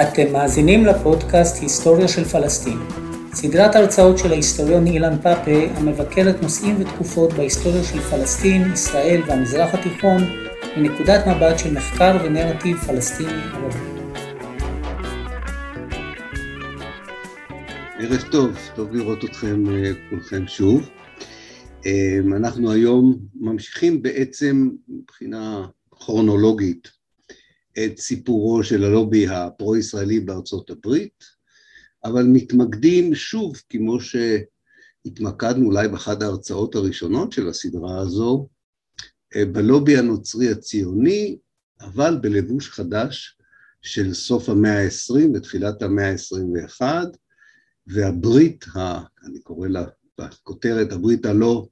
אתם מאזינים לפודקאסט היסטוריה של פלסטין, סדרת הרצאות של ההיסטוריון אילן פאפה המבקרת נושאים ותקופות בהיסטוריה של פלסטין, ישראל והמזרח התיכון מנקודת מבט של מחקר ונרטיב פלסטיני ערבי. ערב טוב, טוב לראות אתכם כולכם שוב. אנחנו היום ממשיכים בעצם מבחינה כרונולוגית את סיפורו של הלובי הפרו-ישראלי בארצות הברית, אבל מתמקדים שוב, כמו שהתמקדנו אולי באחת ההרצאות הראשונות של הסדרה הזו, בלובי הנוצרי הציוני, אבל בלבוש חדש של סוף המאה ה-20 ותחילת המאה ה-21, והברית, אני קורא לה בכותרת, הברית הלא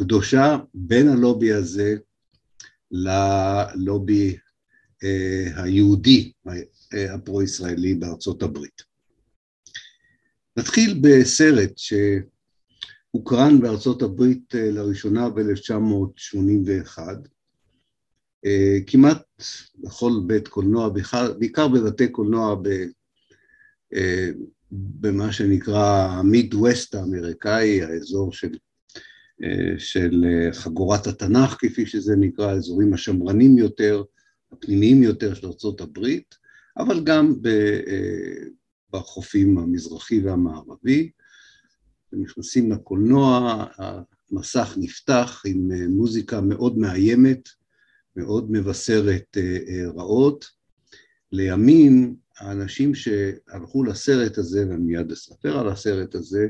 קדושה בין הלובי הזה ללובי היהודי הפרו-ישראלי בארצות הברית. נתחיל בסרט שהוקרן בארצות הברית לראשונה ב-1981, כמעט בכל בית קולנוע, בעיקר בבתי קולנוע במה שנקרא המידווסט האמריקאי, האזור של חגורת התנ"ך, כפי שזה נקרא, האזורים השמרנים יותר, הפנימיים יותר של ארצות הברית, אבל גם בחופים המזרחי והמערבי. נכנסים לקולנוע, המסך נפתח עם מוזיקה מאוד מאיימת, מאוד מבשרת רעות. לימים, האנשים שהלכו לסרט הזה, ואני מיד אספר על הסרט הזה,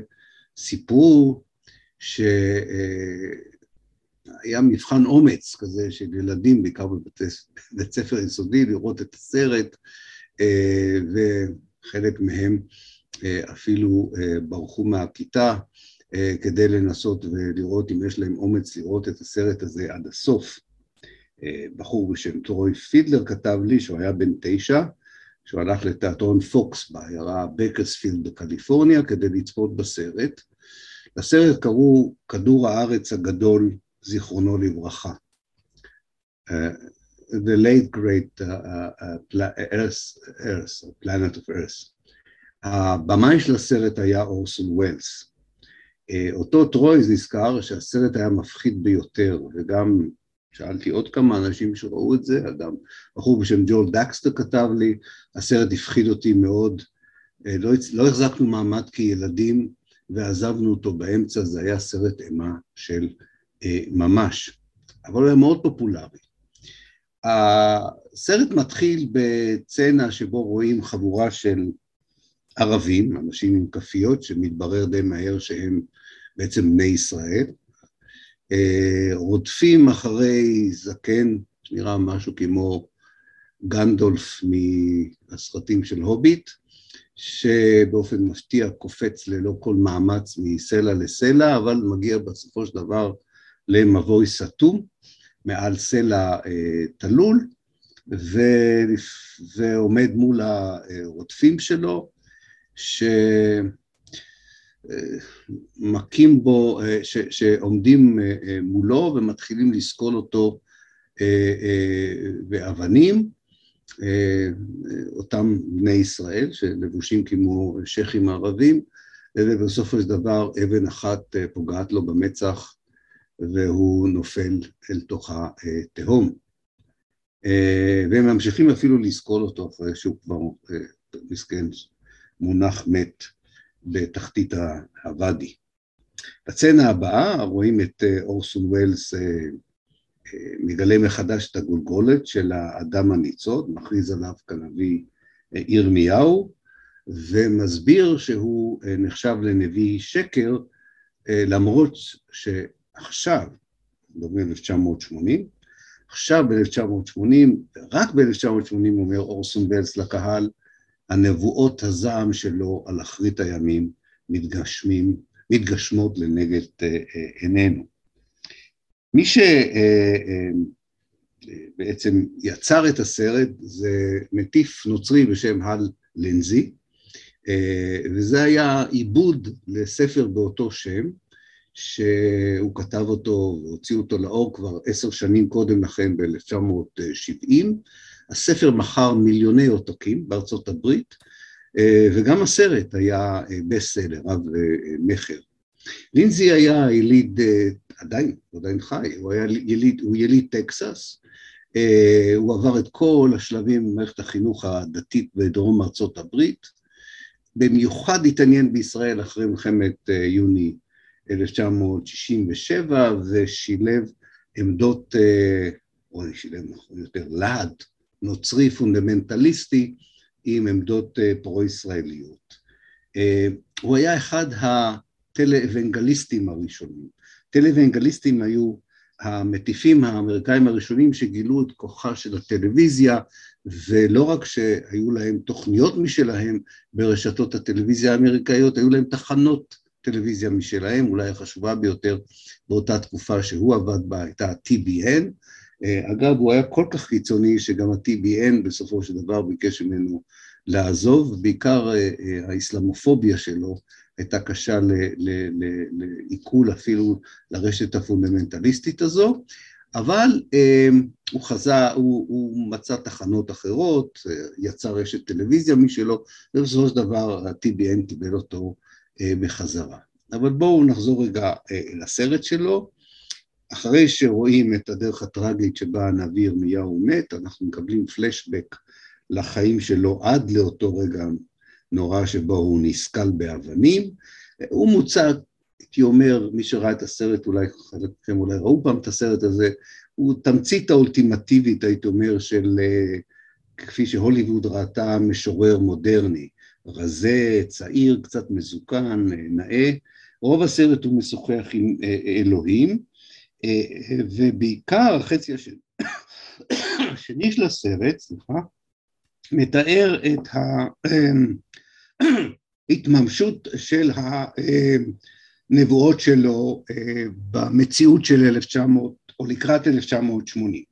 סיפרו שהיה מבחן אומץ כזה של ילדים, בעיקר בבית ספר יסודי, לראות את הסרט, וחלק מהם אפילו ברחו מהכיתה, כדי לנסות ולראות אם יש להם אומץ לראות את הסרט הזה עד הסוף. בחור בשם טרוי פידלר כתב לי, שהוא היה בן 9, שהוא הלך לתיאטרון פוקס בעיירה בקרספילד בקליפורניה כדי לצפות בסרט. לסרט קראו כדור הארץ הגדול, זיכרונו לברכה. The late great planet of Earth. הבמאי של הסרט היה אורסון ווילס. אותו טרויז נזכר שהסרט היה מפחיד ביותר, וגם שאלתי עוד כמה אנשים שראו את זה, אדם, בחור בשם ג'ול דקסטר כתב לי, הסרט הפחיד אותי מאוד, לא החזקנו מעמד כילדים ועזבנו אותו באמצע, זה היה סרט אימה של ממש, אבל הוא היה מאוד פופולרי. הסרט מתחיל בצנה שבו רואים חבורה של ערבים, אנשים עם כפיות שמתברר די מהר שהם בעצם בני ישראל, רודפים אחרי זקן, נראה משהו כמו גנדולף מהסרטים של הוביט, שבאופן מפתיע קופץ ללא כל מאמץ מסלע לסלע, אבל מגיע בסופו של דבר למבוי סתום, מעל סלע תלול, ועומד מול הרודפים שלו, מכים בו, שעומדים מולו ומתחילים לסקול אותו באבנים, אותם בני ישראל שלבושים כמו שכים ערבים, ובסופו של דבר אבן אחת פוגעת לו במצח והוא נופל אל תוך התהום, והם ממשיכים אפילו לסקול אותו אחרי שהוא כבר מסכן מונח מת בתחתית הוואדי. בצנה הבאה רואים את אורסון ווילס מגלה מחדש את הגולגולת של האדם הניצוד, מכריז עליו כנביא ירמיהו, ומסביר שהוא נחשב לנביא שקר, למרות שעכשיו, רק ב-1980 אומר אורסון ווילס לקהל, הנבואות הזעם שלו על אחרית הימים מתגשמות לנגד עינינו. מי שבעצם יצר את הסרט זה מטיף נוצרי בשם הל לנזי, וזה היה עיבוד לספר באותו שם, שהוא כתב אותו והוציא אותו לאור כבר 10 שנים קודם לכן ב-1970, הספר מכר מיליוני עותקים בארצות הברית, וגם הסרט היה בסלר, רב מחר. לינזי היה יליד, עדיין חי, הוא יליד טקסס, הוא עבר את כל השלבים במערכת החינוך הדתית בדרום ארצות הברית, במיוחד התעניין בישראל אחרי מלחמת יוני 1967, ושילב עמדות, או שילב נכון יותר, לעד, נוצרי פונדמנטליסטי, עם עמדות פרו-ישראליות. הוא היה אחד הטלאבנגליסטים הראשונים. טלאבנגליסטים היו המטיפים האמריקאים הראשונים שגילו את כוחה של הטלוויזיה, ולא רק שהיו להם תוכניות משלהם ברשתות הטלוויזיה האמריקאיות, היו להם תחנות טלוויזיה משלהם, אולי החשובה ביותר באותה תקופה שהוא עבד בה, הייתה ה-TBN. אגב, הוא היה כל כך קיצוני שגם ה-TBN בסופו של דבר ביקש ממנו לעזוב, בעיקר האיסלאמופוביה שלו הייתה קשה לעיכול אפילו לרשת הפונדמנטליסטית הזו, אבל הוא מצא תחנות אחרות, יצא רשת טלוויזיה משלו, ובסופו של דבר ה-TBN קיבל אותו בחזרה. אבל בואו נחזור רגע לסרט שלו. אחרי שרואים את הדרך הטרגית שבה הנביא ירמיהו מת, אנחנו מקבלים פלשבק לחיים שלו עד לאותו רגע נורא שבו הוא נסכל באבנים. הוא מוצא, הייתי אומר, מי שראה את הסרט, אולי חלקכם אולי ראו פעם את הסרט הזה, הוא תמצית האולטימטיבית, הייתי אומר, של כפי שהוליווד ראתה משורר מודרני, רזה, צעיר, קצת מזוקן, נאה. רוב הסרט הוא משוחח עם אלוהים, ובעיקר החצי השני של הסרט, סליחה, מתאר את ההתממשות של הנבואות שלו במציאות של 1900 או לקראת 1980.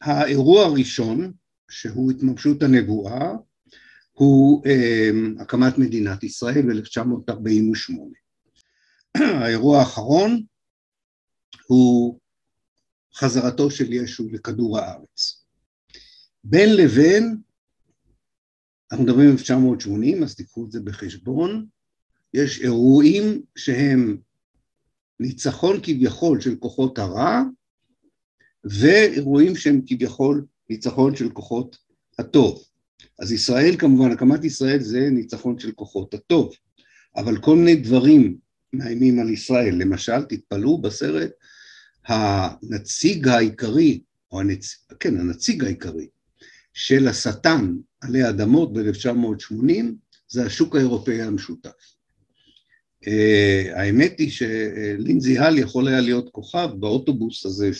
האירוע הראשון שהוא התממשות הנבואה הוא הקמת מדינת ישראל ב-1948. האירוע האחרון הוא חזרתו של ישו לכדור הארץ. בין לבין, אנחנו מדברים על 1980, אז תיקחו את זה בחשבון, יש אירועים שהם ניצחון כביכול של כוחות הרע, ואירועים שהם כביכול ניצחון של כוחות הטוב. אז ישראל כמובן, הקמת ישראל זה ניצחון של כוחות הטוב, אבל כל מיני דברים מאיימים על ישראל, למשל תתפלאו בסרט, הנציג העיקרי, או הנציג העיקרי של השטן עלי האדמות ב-1980, זה השוק האירופאי המשותף. האמת היא שלינזי האל יכול היה להיות כוכב באוטובוס הזה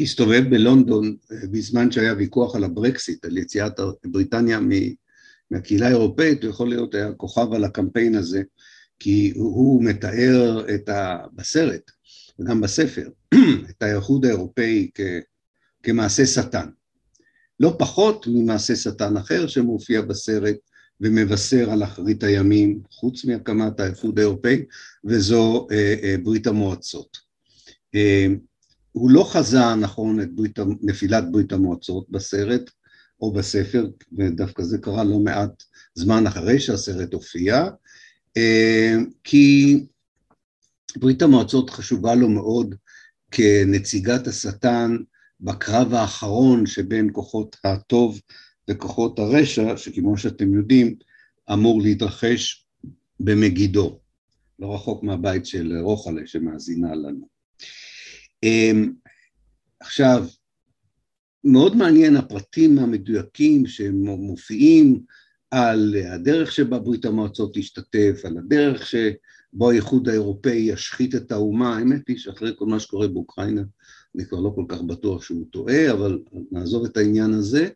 הסתובב בלונדון בזמן שהיה ויכוח על הברקסיט, על יציאת בריטניה מהקהילה האירופאית, הוא יכול להיות היה כוכב על הקמפיין הזה, כי הוא מתאר בסרט וגם בספר, את האיחוד האירופאי כמעשה שטן. לא פחות ממעשה שטן אחר שמופיע בסרט ומבשר על אחרית הימים, חוץ מהקמת האיחוד האירופאי, וזו ברית המועצות. הוא לא חזה נכון את נפילת ברית המועצות בסרט או בספר, ודווקא זה קרה לא מעט זמן אחרי שהסרט הופיע, כי ברית המועצות חשובה לו מאוד כנציגת השטן בקרב האחרון שבין כוחות הטוב וכוחות הרשע, שכמו שאתם יודעים אמור להתרחש במגידו, לא רחוק מהבית של רוחלה שמאזינה לנו. עכשיו, מאוד מעניין הפרטים המדויקים שמופיעים על הדרך שבה ברית המועצות השתתף, על הדרך שבו האיחוד האירופאי ישחית את האומה. האמת היא שאחרי כל מה שקורה באוקראינה, אני כבר לא כל כך בטוח שהוא טועה, אבל נעזוב את העניין הזה.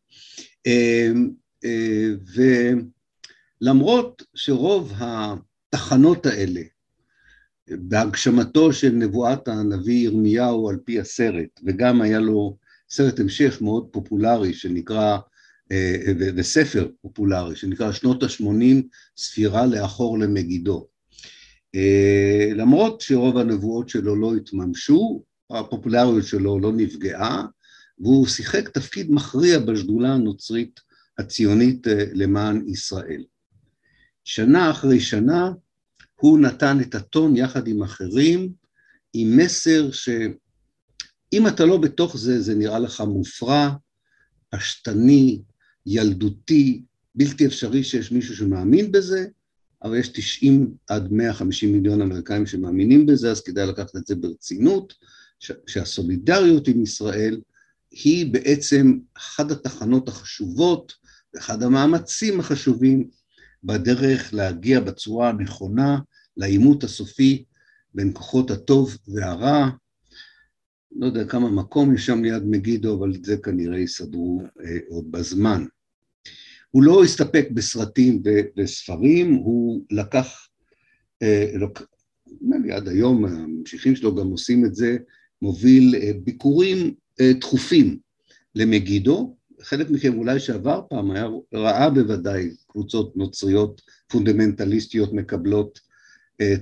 ולמרות שרוב התחנות האלה, בהגשמתו של נבואת הנביא ירמיהו על פי הסרט, וגם היה לו סרט המשך מאוד פופולרי שנקרא, וספר פופולרי שנקרא שנות ה-80 ספירה לאחור למגידו. למרות שרוב הנבואות שלו לא התממשו, הפופולריות שלו לא נפגעה, והוא שיחק תפקיד מכריע בשדולה הנוצרית הציונית למען ישראל. שנה אחרי שנה הוא נתן את הטון יחד עם אחרים, עם מסר שאם אתה לא בתוך זה, זה נראה לך מופרע, השתני, ילדותי, בלתי אפשרי שיש מישהו שמאמין בזה, אבל יש 90 עד 150 מיליון אמריקאים שמאמינים בזה, אז כדאי לקחת את זה ברצינות, שהסולידריות עם ישראל היא בעצם אחת התחנות החשובות, אחד המאמצים החשובים בדרך להגיע בצורה הנכונה לעימות הסופי בין כוחות הטוב והרע. לא יודע כמה מקום יש שם ליד מגידו, אבל את זה כנראה יסדרו עוד בזמן. הוא לא הסתפק בסרטים וספרים, הוא לקח, עד היום הממשיכים שלו גם עושים את זה, מוביל ביקורים תכופים למגידו, חלק מכם אולי שעבר פעם היה ראה בוודאי קבוצות נוצריות פונדמנטליסטיות מקבלות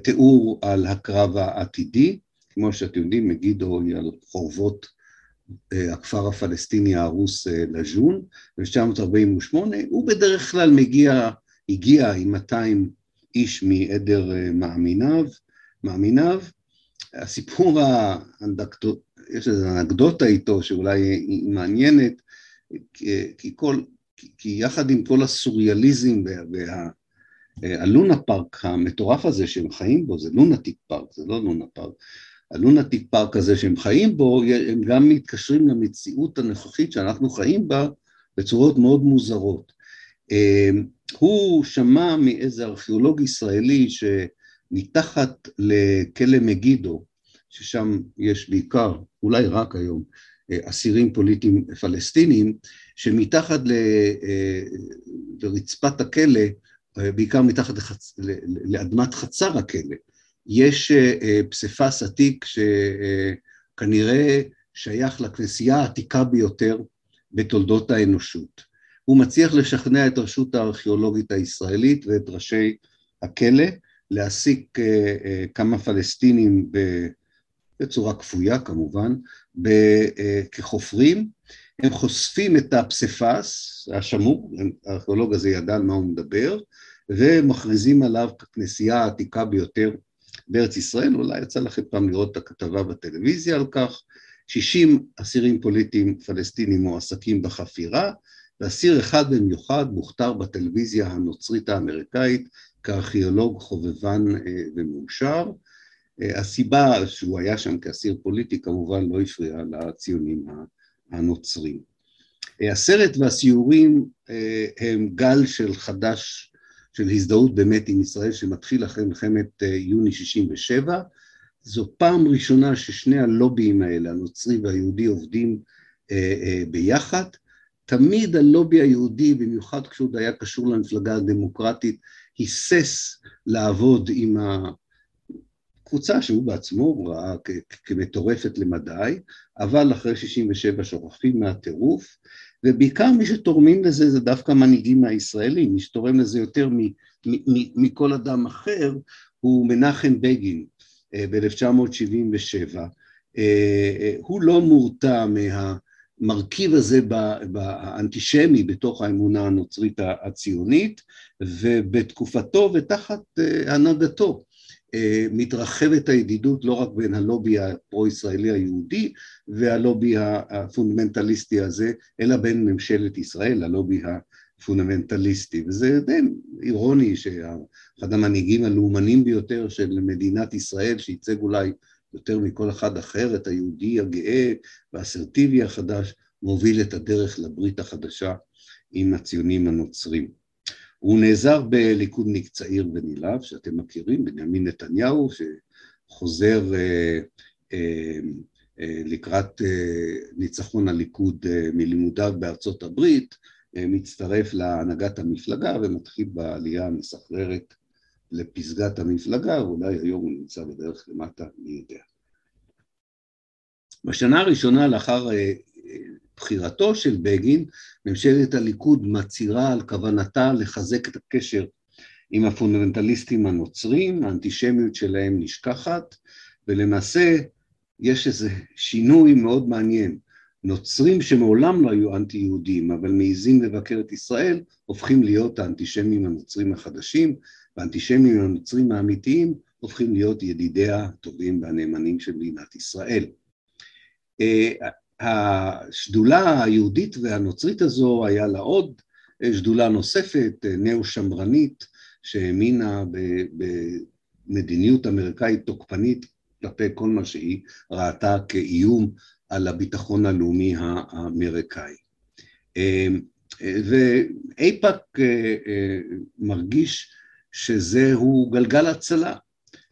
תיאור על הקרב העתידי, כמו שאתם יודעים מגידו היא על חורבות הכפר הפלסטיני הערוס לג'ון, ב-1948 הוא בדרך כלל הגיע עם 200 איש מעדר מאמיניו, הסיפור יש איזו אנקדוטה איתו שאולי היא מעניינת, כי יחד עם כל הסוריאליזם והלונה פארק המטורף הזה שהם חיים בו, זה לונטיק פארק, זה לא לונה פארק, הלונטיק פארק הזה שהם חיים בו, הם גם מתקשרים למציאות הנוכחית שאנחנו חיים בה בצורות מאוד מוזרות. הוא שמע מאיזה ארכיאולוג ישראלי שמתחת לכלא מגידו, ששם יש בעיקר, אולי רק היום, אסירים פוליטיים פלסטינים, שמתחת לרצפת הכלא, בעיקר מתחת לאדמת חצר הכלא, יש פסיפס עתיק שכנראה שייך לכנסייה העתיקה ביותר בתולדות האנושות. הוא מצליח לשכנע את רשות הארכיאולוגית הישראלית ואת ראשי הכלא, להסיק כמה פלסטינים בצורה כפויה כמובן, כחופרים, הם חושפים את הפסיפס השמור, הארכיאולוג הזה ידע על מה הוא מדבר, ומכריזים עליו ככנסייה העתיקה ביותר בארץ ישראל, אולי יצא לכם פעם לראות את הכתבה בטלוויזיה על כך, 60 אסירים פוליטיים פלסטינים מועסקים בחפירה, ואסיר אחד במיוחד מוכתר בטלוויזיה הנוצרית האמריקאית, כארכיאולוג חובבן ומאושר, הסיבה שהוא היה שם כאסיר פוליטי כמובן לא הפריע לציונים הנוצרים. הסרט והסיורים הם גל של חדש, של הזדהות באמת עם ישראל שמתחיל אחרי מלחמת יוני 67, זו פעם ראשונה ששני הלובים האלה, הנוצרי והיהודי עובדים ביחד, תמיד הלובי היהודי, במיוחד כשהוא היה קשור למפלגה הדמוקרטית, היסס לעבוד עם קבוצה שהוא בעצמו ראה כמטורפת למדי, אבל אחרי 67 שוכחים מהטירוף, ובעיקר מי שתורמים לזה זה דווקא מנהיגים הישראלים, מי שתורם לזה יותר מכל אדם אחר, הוא מנחם בגין ב-1977, הוא לא מורתע מהמרכיב הזה האנטישמי בתוך האמונה הנוצרית הציונית, ובתקופתו ותחת הנהגתו. מתרחבת הידידות לא רק בין הלובי הפרו-ישראלי היהודי והלובי הפונדמנטליסטי הזה, אלא בין ממשלת ישראל, הלובי הפונדמנטליסטי. וזה די אירוני שאחד המנהיגים הלאומנים ביותר של מדינת ישראל, שייצג אולי יותר מכל אחד אחר, את היהודי הגאה והאסרטיבי החדש, מוביל את הדרך לברית החדשה עם הציונים הנוצרים. הוא נעזר בליכודניק צעיר ונילב, שאתם מכירים, בנימין נתניהו, שחוזר לקראת ניצחון הליכוד מלימודיו בארצות הברית, מצטרף להנהגת המפלגה ומתחיל בעלייה המסחררת לפסגת המפלגה, אולי היום הוא נמצא בדרך למטה, מי יודע. בשנה הראשונה לאחר בחירתו של בגין, ממשלת הליכוד מצהירה על כוונתה לחזק את הקשר עם הפונדמנטליסטים הנוצרים, האנטישמיות שלהם נשכחת, ולמעשה יש איזה שינוי מאוד מעניין. נוצרים שמעולם לא היו אנטי-יהודים, אבל מעיזים לבקר את ישראל, הופכים להיות האנטישמים הנוצרים החדשים, והאנטישמים הנוצרים האמיתיים הופכים להיות ידידיה הטובים והנאמנים של מדינת ישראל. השדולה היהודית והנוצרית הזו היה לה עוד שדולה נוספת, נאו-שמרנית, שהאמינה במדיניות אמריקאית תוקפנית כלפי כל מה שהיא ראתה כאיום על הביטחון הלאומי האמריקאי. ואיפא"ק מרגיש שזהו גלגל הצלה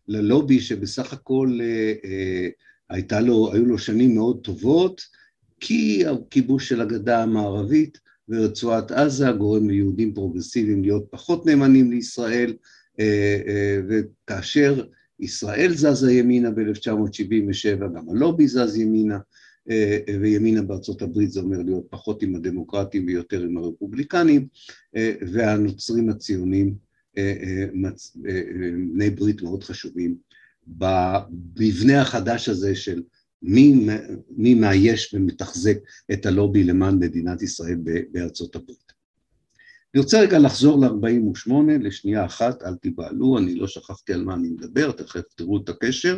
ללובי שבסך הכל היו לו שנים מאוד טובות, כי הכיבוש של הגדה המערבית ורצועת עזה גורם ליהודים פרוגרסיביים להיות פחות נאמנים לישראל, וכאשר ישראל זזה ימינה ב-1977, גם הלובי זז ימינה, וימינה בארצות הברית זה אומר להיות פחות עם הדמוקרטים ויותר עם הרפובליקנים, והנוצרים הציונים, בני ברית מאוד חשובים, במבנה החדש הזה של מי מאייש ומתחזק את הלובי למען מדינת ישראל בארצות הברית. אני רוצה רגע לחזור ל-48 לשנייה אחת, אל תיבהלו, אני לא שכחתי על מה אני מדבר, תכף תראו את הקשר.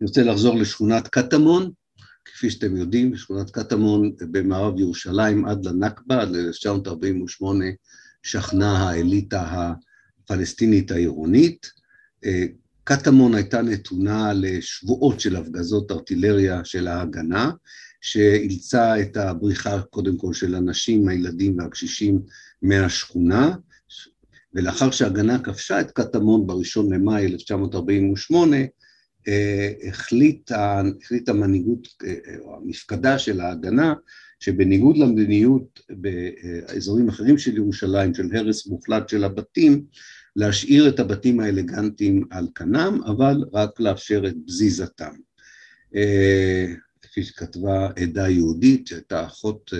אני רוצה לחזור לשכונת קטמון, כפי שאתם יודעים, שכונת קטמון במערב ירושלים עד לנכבה, עד ל-1948 שכנה האליטה הפלסטינית העירונית. קטמון הייתה נתונה לשבועות של הפגזות ארטילריה של ההגנה, שאילצה את הבריחה קודם כל של הנשים, הילדים והקשישים מהשכונה, ולאחר שההגנה כבשה את קטמון בראשון למאי 1948, החליטה המנהיגות, או המפקדה של ההגנה, שבניגוד למדיניות באזורים אחרים של ירושלים, של הרס מוחלט של הבתים, להשאיר את הבתים האלגנטיים על כנם, אבל רק לאפשר את בזיזתם. כפי שכתבה עדה יהודית, שהייתה אחות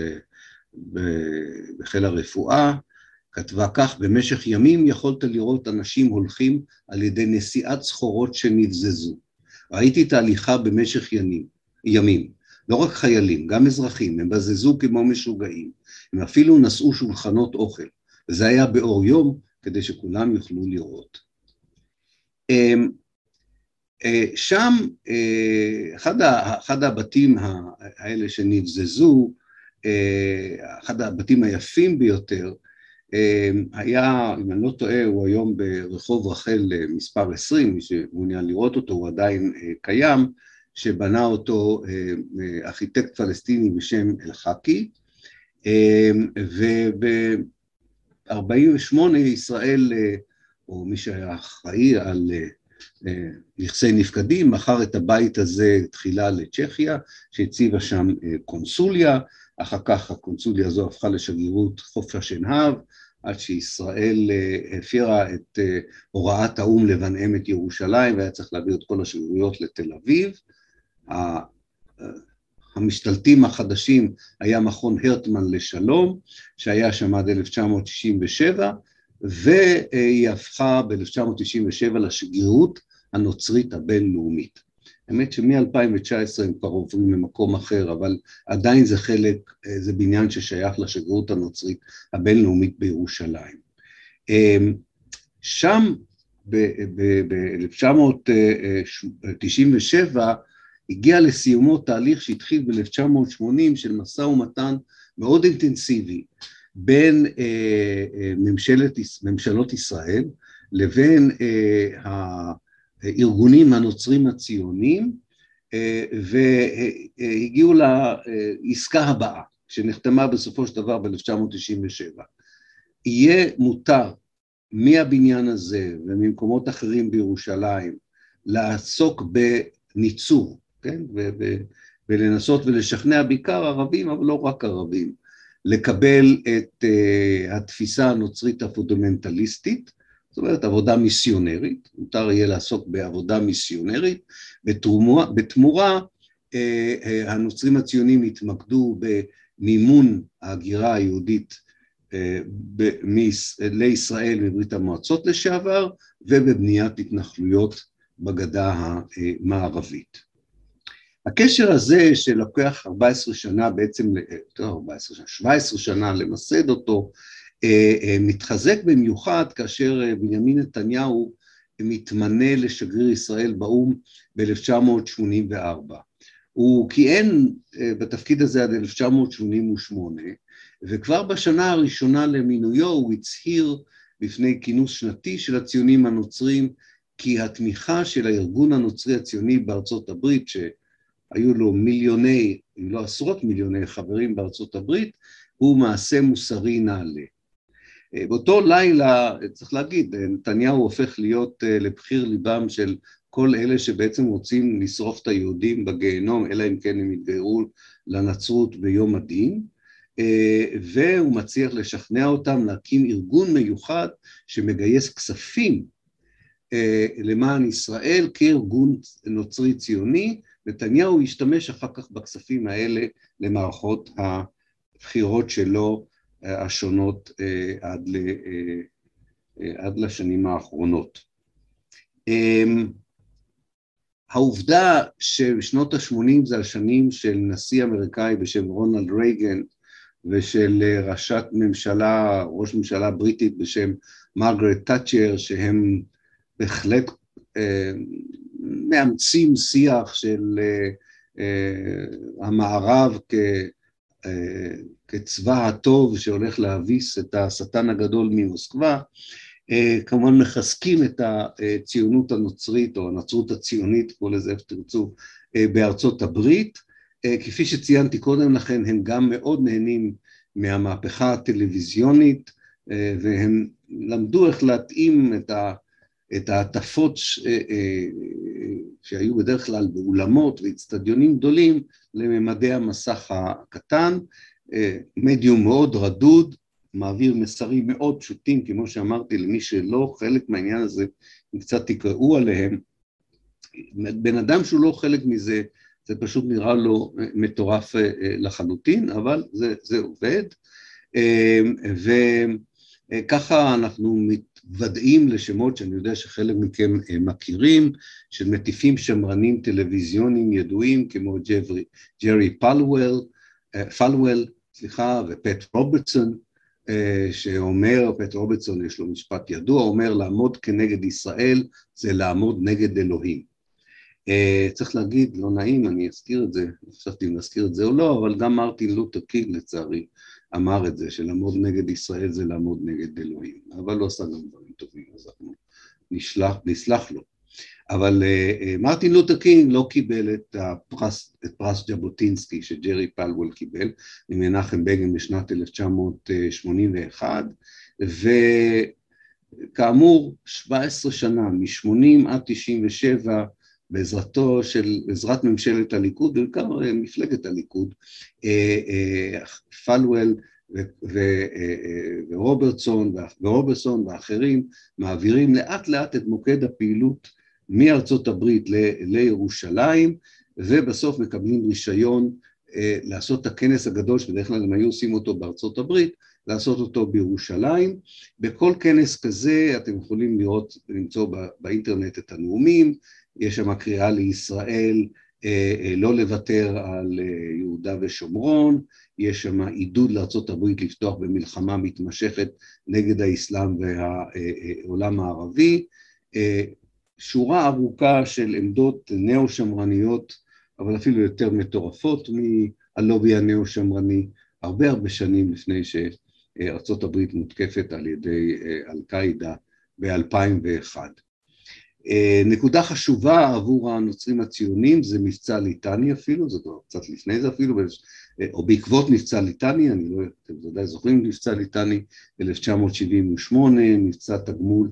בחיל הרפואה, כתבה כך, במשך ימים יכולת לראות אנשים הולכים על ידי נשיאת סחורות שנבזזו. ראיתי את ההליכה במשך ימים, לא רק חיילים, גם אזרחים, הם בזזו כמו משוגעים, הם אפילו נשאו שולחנות אוכל, וזה היה באור יום, כדי שכולם יוכלו לראות. שם, אחד הבתים האלה שנבזזו, אחד הבתים היפים ביותר, היה, אם אני לא טועה, הוא היום ברחוב רחל מספר 20, מי שמעוניין לראות אותו, הוא עדיין קיים, שבנה אותו ארכיטקט פלסטיני בשם אל-חאקי, וב-48 ישראל, או מי שהיה אחראי על נכסי נפקדים, מכר את הבית הזה תחילה לצ'כיה, שהציבה שם קונסוליה, אחר כך הקונסוליה הזו הפכה לשגרירות חוף השנהב, עד שישראל הפירה את הוראת האום לבנאם את ירושלים, והיה צריך להביא את כל השגרירויות לתל אביב. המשתלטים החדשים היה מכון הרטמן לשלום, שהיה שם עד 1967, והיא הפכה ב-1997 לשגרירות הנוצרית הבינלאומית. האמת שמ-2019 הם כבר עוברים למקום אחר, אבל עדיין זה חלק, זה בניין ששייך לשגרירות הנוצרית הבינלאומית בירושלים. שם ב-1997 הגיע לסיומו תהליך שהתחיל ב-1980 של משא ומתן מאוד אינטנסיבי, בין ממשלות ישראל לבין הארגונים הנוצרים הציונים, והגיעו לעסקה הבאה, שנחתמה בסופו של דבר ב-1997. יהיה מותר מהבניין הזה וממקומות אחרים בירושלים לעסוק בניצור, כן? ולנסות ולשכנע בעיקר ערבים, אבל לא רק ערבים, לקבל את התפיסה הנוצרית הפונדמנטליסטית, זאת אומרת עבודה מיסיונרית, מותר יהיה לעסוק בעבודה מיסיונרית, בתמורה הנוצרים הציונים התמקדו במימון ההגירה היהודית לישראל מברית המועצות לשעבר, ובבניית התנחלויות בגדה המערבית. הקשר הזה שלוקח 14 שנה בעצם, 17 שנה למסד אותו, מתחזק במיוחד כאשר בנימין נתניהו מתמנה לשגריר ישראל באום ב-1984. הוא כיהן בתפקיד הזה עד 1988, וכבר בשנה הראשונה למינויו הוא הצהיר בפני כינוס שנתי של הציונים הנוצרים, כי התמיכה של הארגון הנוצרי הציוני בארצות הברית, שהיו לו מיליוני, אם לא עשרות מיליוני חברים בארצות הברית, הוא מעשה מוסרי נעלה. באותו לילה, צריך להגיד, נתניהו הופך להיות לבחיר ליבם של כל אלה שבעצם רוצים לשרוף את היהודים בגיהנום, אלא אם כן הם התגיירו לנצרות ביום הדין, והוא מצליח לשכנע אותם להקים ארגון מיוחד שמגייס כספים למען ישראל כארגון נוצרי ציוני. נתניהו השתמש אחר כך בכספים האלה למערכות הבחירות שלו השונות עד לשנים האחרונות. העובדה שבשנות ה-80 זה השנים של נשיא אמריקאי בשם רונלד רייגן, ושל ראשת ממשלה, ראש ממשלה בריטית בשם מרגרט טאצ'ר, שהם בהחלט מאמצים שיח של המערב כצבא הטוב שהולך להביס את השטן הגדול ממוסקבה, כמובן מחזקים את הציונות הנוצרית או הנצרות הציונית, כל לזה איך תרצו, בארצות הברית. כפי שציינתי קודם לכן, הם גם מאוד נהנים מהמהפכה הטלוויזיונית, והם למדו איך להתאים את העטפות שהיו בדרך כלל באולמות ואצטדיונים גדולים לממדי המסך הקטן. מדיום מאוד רדוד, מעביר מסרים מאוד פשוטים, כמו שאמרתי למי שלא חלק מהעניין הזה, אם קצת תקראו עליהם. בן אדם שהוא לא חלק מזה, זה פשוט נראה לו מטורף לחלוטין, אבל זה עובד. וככה אנחנו מתוודעים לשמות שאני יודע שחלק מכם מכירים, של מטיפים שמרנים טלוויזיונים ידועים, כמו ג'רי פלוול, ופט רוברטסון, שאומר, פט רוברטסון יש לו משפט ידוע, אומר לעמוד כנגד ישראל זה לעמוד נגד אלוהים. צריך להגיד, לא נעים, אני אזכיר את זה, חשבתי אם נזכיר את זה או לא, אבל גם מרטין לותר קינג לצערי אמר את זה, שלעמוד נגד ישראל זה לעמוד נגד אלוהים, אבל לא עשה גם דברים טובים, אז אנחנו נסלח לו. אבל מרטין לותר קינג לא קיבל את פרס ז'בוטינסקי שג'רי פלוול קיבל, ממנחם בגין בשנת 1981, וכאמור 17 שנה, מ-80 עד 97, בעזרת ממשלת הליכוד, בעיקר מפלגת הליכוד, פלוול ורוברטסון ואחרים מעבירים לאט לאט את מוקד הפעילות מארצות הברית לירושלים, ובסוף מקבלים רישיון לעשות את הכנס הגדול, שבדרך כלל הם היו עושים אותו בארצות הברית, לעשות אותו בירושלים. בכל כנס כזה אתם יכולים לראות, למצוא באינטרנט את הנאומים, יש שם קריאה לישראל לא לוותר על יהודה ושומרון, יש שם עידוד לארצות הברית לפתוח במלחמה מתמשכת נגד האסלאם והעולם הערבי, שורה ארוכה של עמדות נאו-שמרניות, אבל אפילו יותר מטורפות מהלובי הנאו-שמרני, הרבה שנים לפני שארצות הברית מותקפת על ידי אל-קאידה ב-2001. נקודה חשובה עבור הנוצרים הציונים זה מבצע ליטני אפילו, זה כבר קצת לפני זה אפילו, או בעקבות מבצע ליטני, אני לא יודע, אתם ודאי זוכרים מבצע ליטני, 1978, מבצע תגמול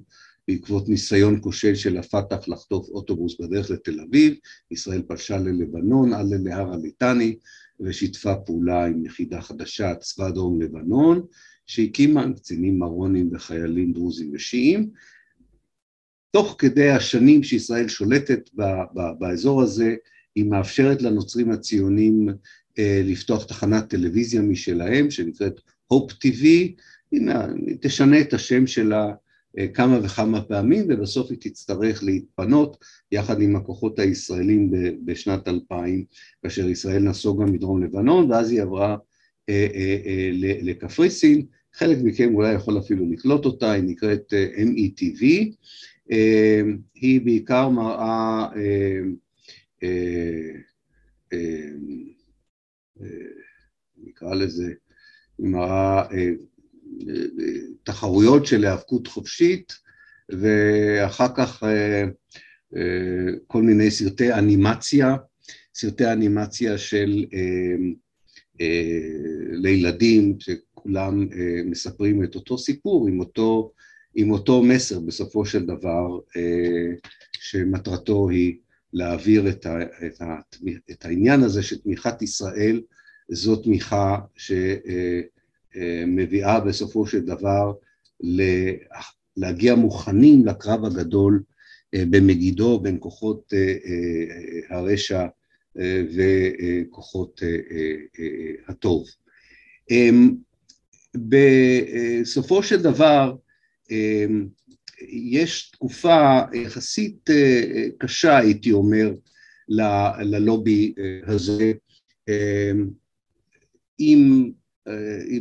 בעקבות ניסיון כושל של הפתח לחטוף אוטובוס בדרך לתל אביב, ישראל פלשה ללבנון, עלה להר הליטני, ושיתפה פעולה עם יחידה חדשה, צבא דרום לבנון, שהקימה קצינים מרונים וחיילים דרוזים ושיעים. תוך כדי השנים שישראל שולטת באזור הזה, היא מאפשרת לנוצרים הציונים לפתוח תחנת טלוויזיה משלהם, שנקראת Hope TV, הנה, תשנה את השם שלה כמה וכמה פעמים, ובסוף היא תצטרך להתפנות יחד עם הכוחות הישראלים בשנת 2000, כאשר ישראל נסוגה מדרום לבנון, ואז היא עברה לקפריסין. חלק מכם אולי יכול אפילו לקלוט אותה, היא נקראת METV, היא בעיקר מראה נקרא לזה, היא מראה תחרויות של היאבקות חופשית, ואחר כך כל מיני סרטי אנימציה, של לילדים שכולם מספרים את אותו סיפור עם אותו מסר בסופו של דבר, שמטרתו היא להעביר את העניין הזה שתמיכת ישראל זו תמיכה שמביאה בסופו של דבר להגיע מוכנים לקרב הגדול במגידו בין כוחות הרשע וכוחות הטוב. בסופו של דבר יש תקופה יחסית קשה, הייתי אומר, ללובי הזה, עם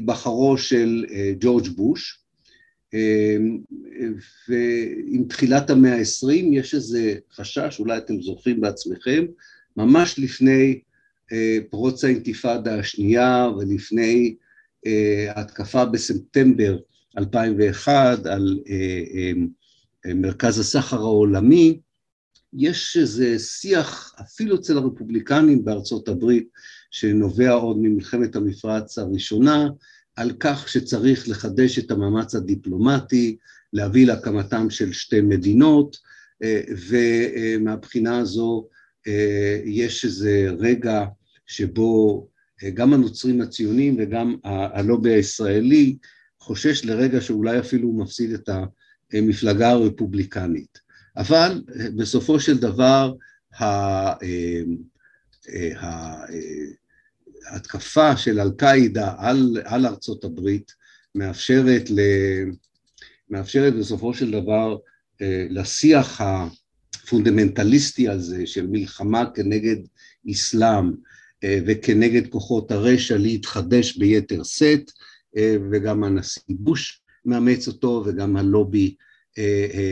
בחרו של ג'ורג' בוש, ועם תחילת המאה ה-20 יש איזה חשש, אולי אתם זוכרים בעצמכם, ממש לפני פרוץ האינתיפאדה השנייה ולפני ההתקפה בספטמבר 2001 על מרכז הסחר העולמי, יש איזה שיח אפילו אצל הרפובליקנים בארצות הברית, שנובע עוד ממלחמת המפרץ הראשונה, על כך שצריך לחדש את המאמץ הדיפלומטי, להביא להקמתם של שתי מדינות, ומהבחינה הזו יש איזה רגע שבו גם הנוצרים הציונים וגם הלובי הישראלי חושש לרגע שאולי אפילו הוא מפסיד את המפלגה הרפובליקנית. אבל בסופו של דבר ההתקפה של אל-קאידה על ארצות הברית מאפשרת בסופו של דבר לשיח הפונדמנטליסטי הזה של מלחמה כנגד אסלאם וכנגד כוחות הרשע להתחדש ביתר סט, וגם הנשיא בוש מאמץ אותו, וגם הלובי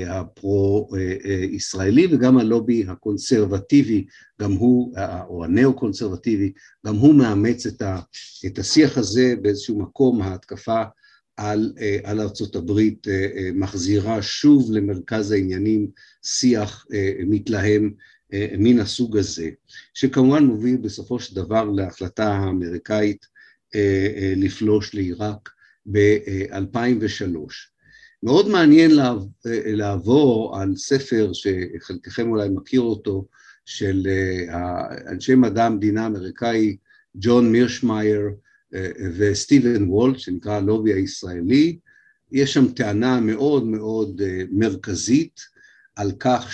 הפרו-ישראלי, וגם הלובי הקונסרבטיבי, גם הוא, או הנאו-קונסרבטיבי, גם הוא מאמץ את השיח הזה. באיזשהו מקום ההתקפה על ארצות הברית מחזירה שוב למרכז העניינים שיח מתלהם מן הסוג הזה, שכמובן מוביל בסופו של דבר להחלטה האמריקאית לפלוש לעיראק ב-2003. מאוד מעניין לעבור על ספר שחלקכם אולי מכיר אותו, של אנשי מדע המדינה האמריקאי ג'ון מירשמייר וסטיבן וולט, שנקרא הלובי הישראלי. יש שם טענה מאוד מאוד מרכזית על כך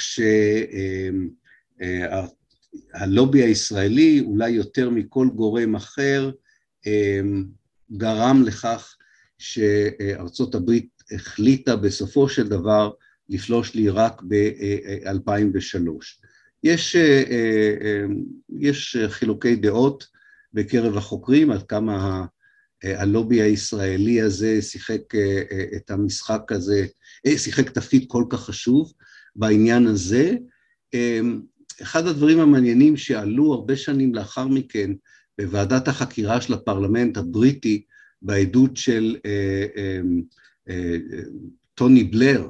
שהלובי הישראלי אולי יותר מכל גורם אחר גרם לכך שארצות הברית החליטה בסופו של דבר לפלוש לעיראק ב-2003. יש חילוקי דעות בקרב החוקרים עד כמה הלובי הישראלי הזה שיחק את המשחק הזה, שיחק תפקיד כל כך חשוב בעניין הזה. אחד הדברים המעניינים שעלו הרבה שנים לאחר מכן בוועדת החקירה של הפרלמנט הבריטי, בעדות של טוני בלר,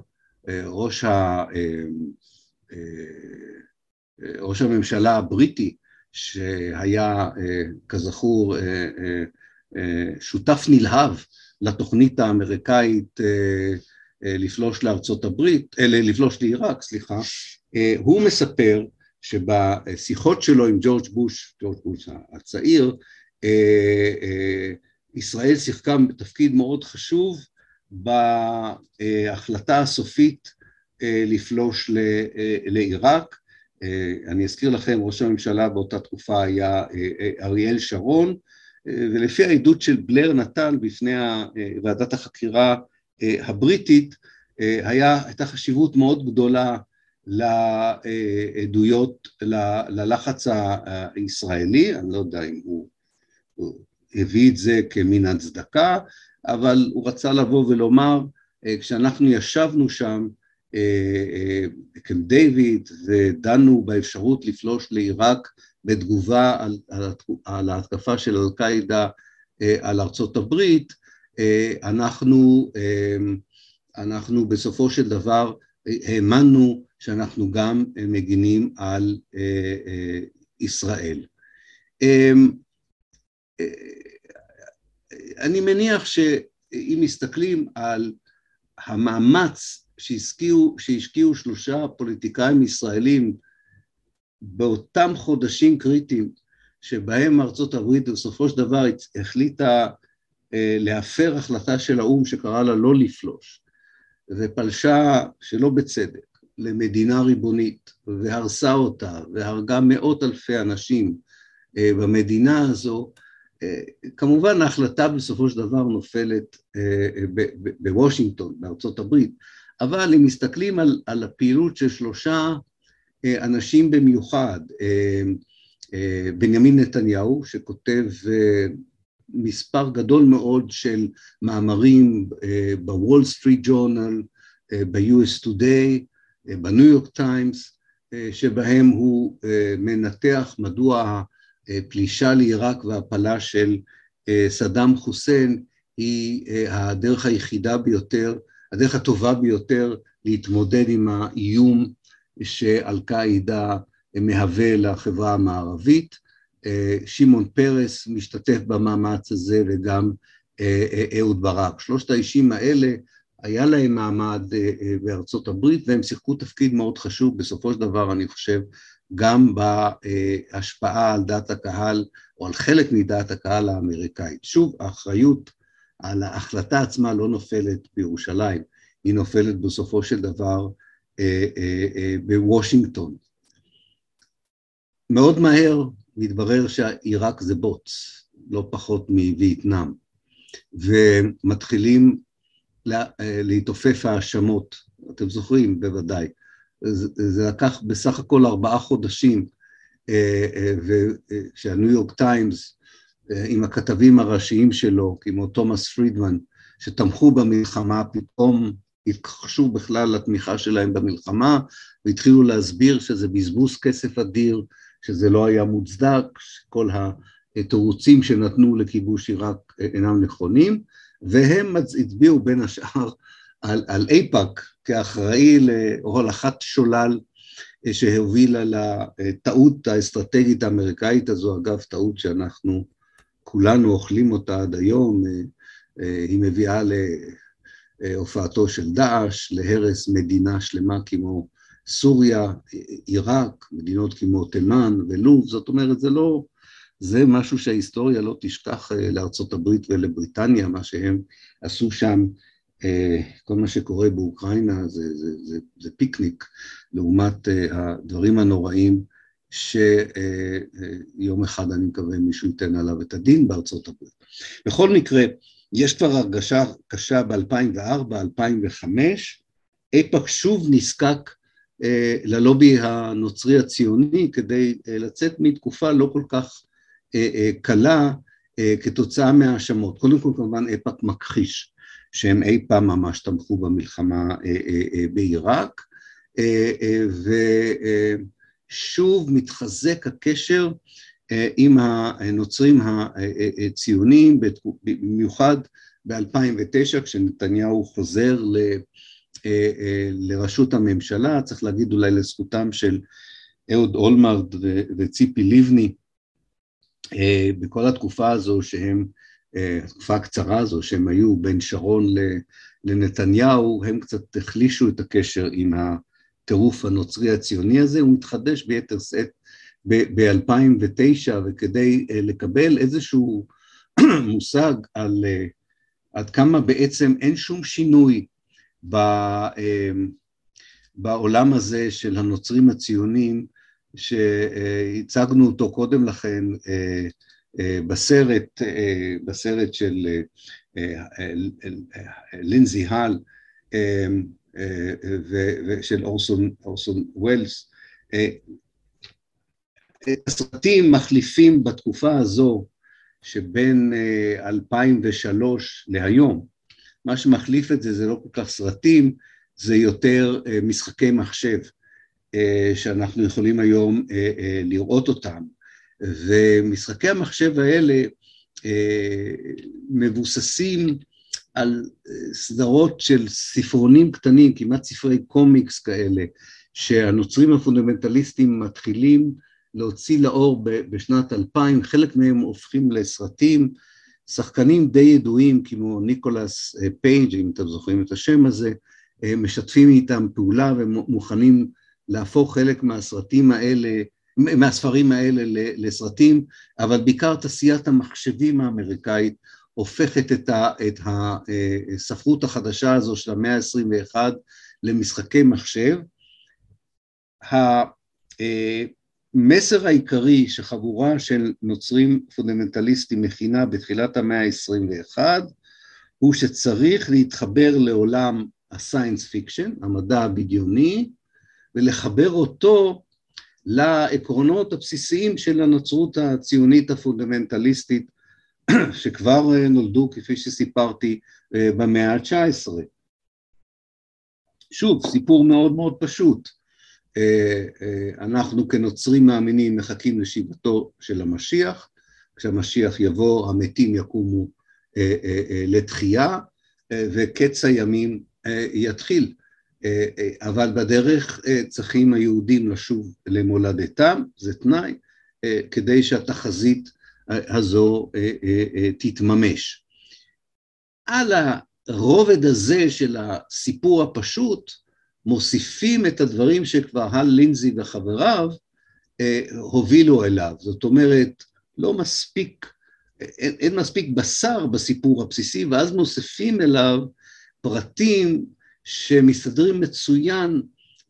ראש הממשלה הבריטי, שהיה כזכור שותף נלהב לתוכנית האמריקאית לפלוש לארצות הברית, לפלוש לעיראק, סליחה. הוא מספר שבשיחות שלו עם ג'ורג' בוש, הצעיר, ישראל שיחקה בתפקיד מאוד חשוב בהחלטה הסופית לפלוש לעיראק. אני אזכיר לכם, ראש הממשלה באותה תקופה היה אריאל שרון, ולפי העדות של בלר נתן בפני ועדת החקירה הבריטית, הייתה חשיבות מאוד גדולה לעדויות, ללחץ הישראלי, אני לא יודע אם הוא הביא את זה כמין הצדקה, אבל הוא רצה לבוא ולומר, כשאנחנו ישבנו שם, קמפ דיוויד, ודנו באפשרות לפלוש לעיראק בתגובה על ההתקפה של אל-קאידה על ארצות הברית, אנחנו בסופו של דבר האמנו שאנחנו גם מגינים על ישראל. אני מניח שאם מסתכלים על המאמץ שהשקיעו שלושה פוליטיקאים ישראלים באותם חודשים קריטיים שבהם ארצות הברית בסופו של דבר החליטה להפר החלטה של האו"ם שקרא לה לא לפלוש, ופלשה שלא בצדק למדינה ריבונית, והרסה אותה, והרגה מאות אלפי אנשים במדינה הזו, כמובן ההחלטה בסופו של דבר נופלת בוושינגטון, בארצות הברית, אבל אם מסתכלים על הפעילות של שלושה אנשים במיוחד, בנימין נתניהו, שכותב מספר גדול מאוד של מאמרים בוול סטריט ג'ורנל, ב-US Today, בניו יורק טיימס, שבהם הוא מנתח מדוע הפלישה לעיראק והפלה של סדאם חוסיין היא הדרך היחידה ביותר, הדרך הטובה ביותר להתמודד עם האיום שאל-קאידה מהווה לחברה המערבית. שמעון פרס משתתף במאמץ הזה, וגם אהוד ברק. שלושת האישים האלה היה להם מעמד בארצות הברית, והם שיחקו תפקיד מאוד חשוב בסופו של דבר, אני חושב, גם בהשפעה על דעת הקהל, או על חלק מדעת הקהל האמריקאית. שוב, האחריות על ההחלטה עצמה לא נופלת בירושלים, היא נופלת בסופו של דבר בוושינגטון. מאוד מהר מתברר שעיראק זה בוץ, לא פחות מווייטנאם, ומתחילים להתעופף האשמות, אתם זוכרים בוודאי, זה לקח בסך הכל 4 חודשים, וכשהניו יורק טיימס עם הכתבים הראשיים שלו, כמו תומאס פרידמן, שתמכו במלחמה, פתאום התכחשו בכלל לתמיכה שלהם במלחמה, והתחילו להסביר שזה בזבוז כסף אדיר, שזה לא היה מוצדק, שכל התירוצים שנתנו לכיבוש עיראק אינם נכונים, והם הצביעו בין השאר על איפא"ק כאחראי להולכת שולל שהובילה לטעות האסטרטגית האמריקאית הזו, אגב טעות שאנחנו כולנו אוכלים אותה עד היום, היא מביאה להופעתו של דאעש, להרס מדינה שלמה כמו סוריה, עיראק, מדינות כמו תימן ולוב, זאת אומרת זה משהו שההיסטוריה לא תשכח לארצות הברית ולבריטניה, מה שהם עשו שם. כל מה שקורה באוקראינה זה פיקניק, לעומת הדברים הנוראים שיום אחד אני מקווה מישהו ייתן עליו את הדין בארצות הברית. בכל מקרה, יש כבר הרגשה קשה ב-2004, 2005, איפא"ק שוב נזקק ללובי הנוצרי הציוני כדי לצאת מתקופה לא כל כך קלה כתוצאה מהאשמות. קודם כל כמובן איפא"ק מכחיש שהם אי פעם ממש תמכו במלחמה בעיראק, ושוב מתחזק הקשר עם הנוצרים הציונים, במיוחד ב-2009 כשנתניהו חוזר לראשות הממשלה. צריך להגיד אולי לזכותם של אהוד אולמרט וציפי לבני, בכל התקופה הזו התקופה הקצרה הזו שהם היו בין שרון לנתניהו, הם קצת החלישו את הקשר עם הטירוף הנוצרי הציוני הזה, הוא מתחדש ביתר שאת ב-2009, וכדי לקבל איזשהו מושג על עד כמה בעצם אין שום שינוי בעולם הזה של הנוצרים הציונים, שהצגנו אותו קודם לכן, בסרט של לינזי הל ושל אורסון ווילס. הסרטים מחליפים בתקופה הזו שבין 2003 להיום. מה שמחליף את זה זה לא כל כך סרטים, זה יותר משחקי מחשב שאנחנו יכולים היום לראות אותם. ומשחקי המחשב האלה מבוססים על סדרות של ספרונים קטנים, כמעט ספרי קומיקס כאלה, שהנוצרים הפונדמנטליסטים מתחילים להוציא לאור בשנת 2000, חלק מהם הופכים לסרטים, שחקנים די ידועים כמו ניקולס פיינג', אם אתם זוכרים את השם הזה, משתפים איתם פעולה ומוכנים להפוך חלק מהסרטים האלה, מהספרים האלה לסרטים, אבל בעיקר תעשיית המחשבים האמריקאית הופכת את הספרות החדשה הזו של המאה ה-21 למשחקי מחשב. המסר העיקרי שחבורה של נוצרים פונדמנטליסטים מכינה בתחילת המאה ה-21 הוא שצריך להתחבר לעולם הסיינס פיקשן, המדע הבדיוני, ולחבר אותו לעקרונות הבסיסיים של הנצרות הציונית הפונדמנטליסטית, שכבר נולדו, כפי שסיפרתי, במאה ה-19. שוב, סיפור מאוד מאוד פשוט. אנחנו כנוצרים מאמינים מחכים לשיבתו של המשיח, כשהמשיח יבוא, המתים יקומו לתחייה, וקץ הימים יתחיל. אבל בדרך צריכים היהודים לשוב למולדתם, זה תנאי, כדי שהתחזית הזו תתממש. על הרובד הזה של הסיפור הפשוט, מוסיפים את הדברים שכבר הל לינזי וחבריו הובילו אליו. זאת אומרת, לא מספיק, אין מספיק בשר בסיפור הבסיסי, ואז מוסיפים אליו פרטים שמסתדרים מצוין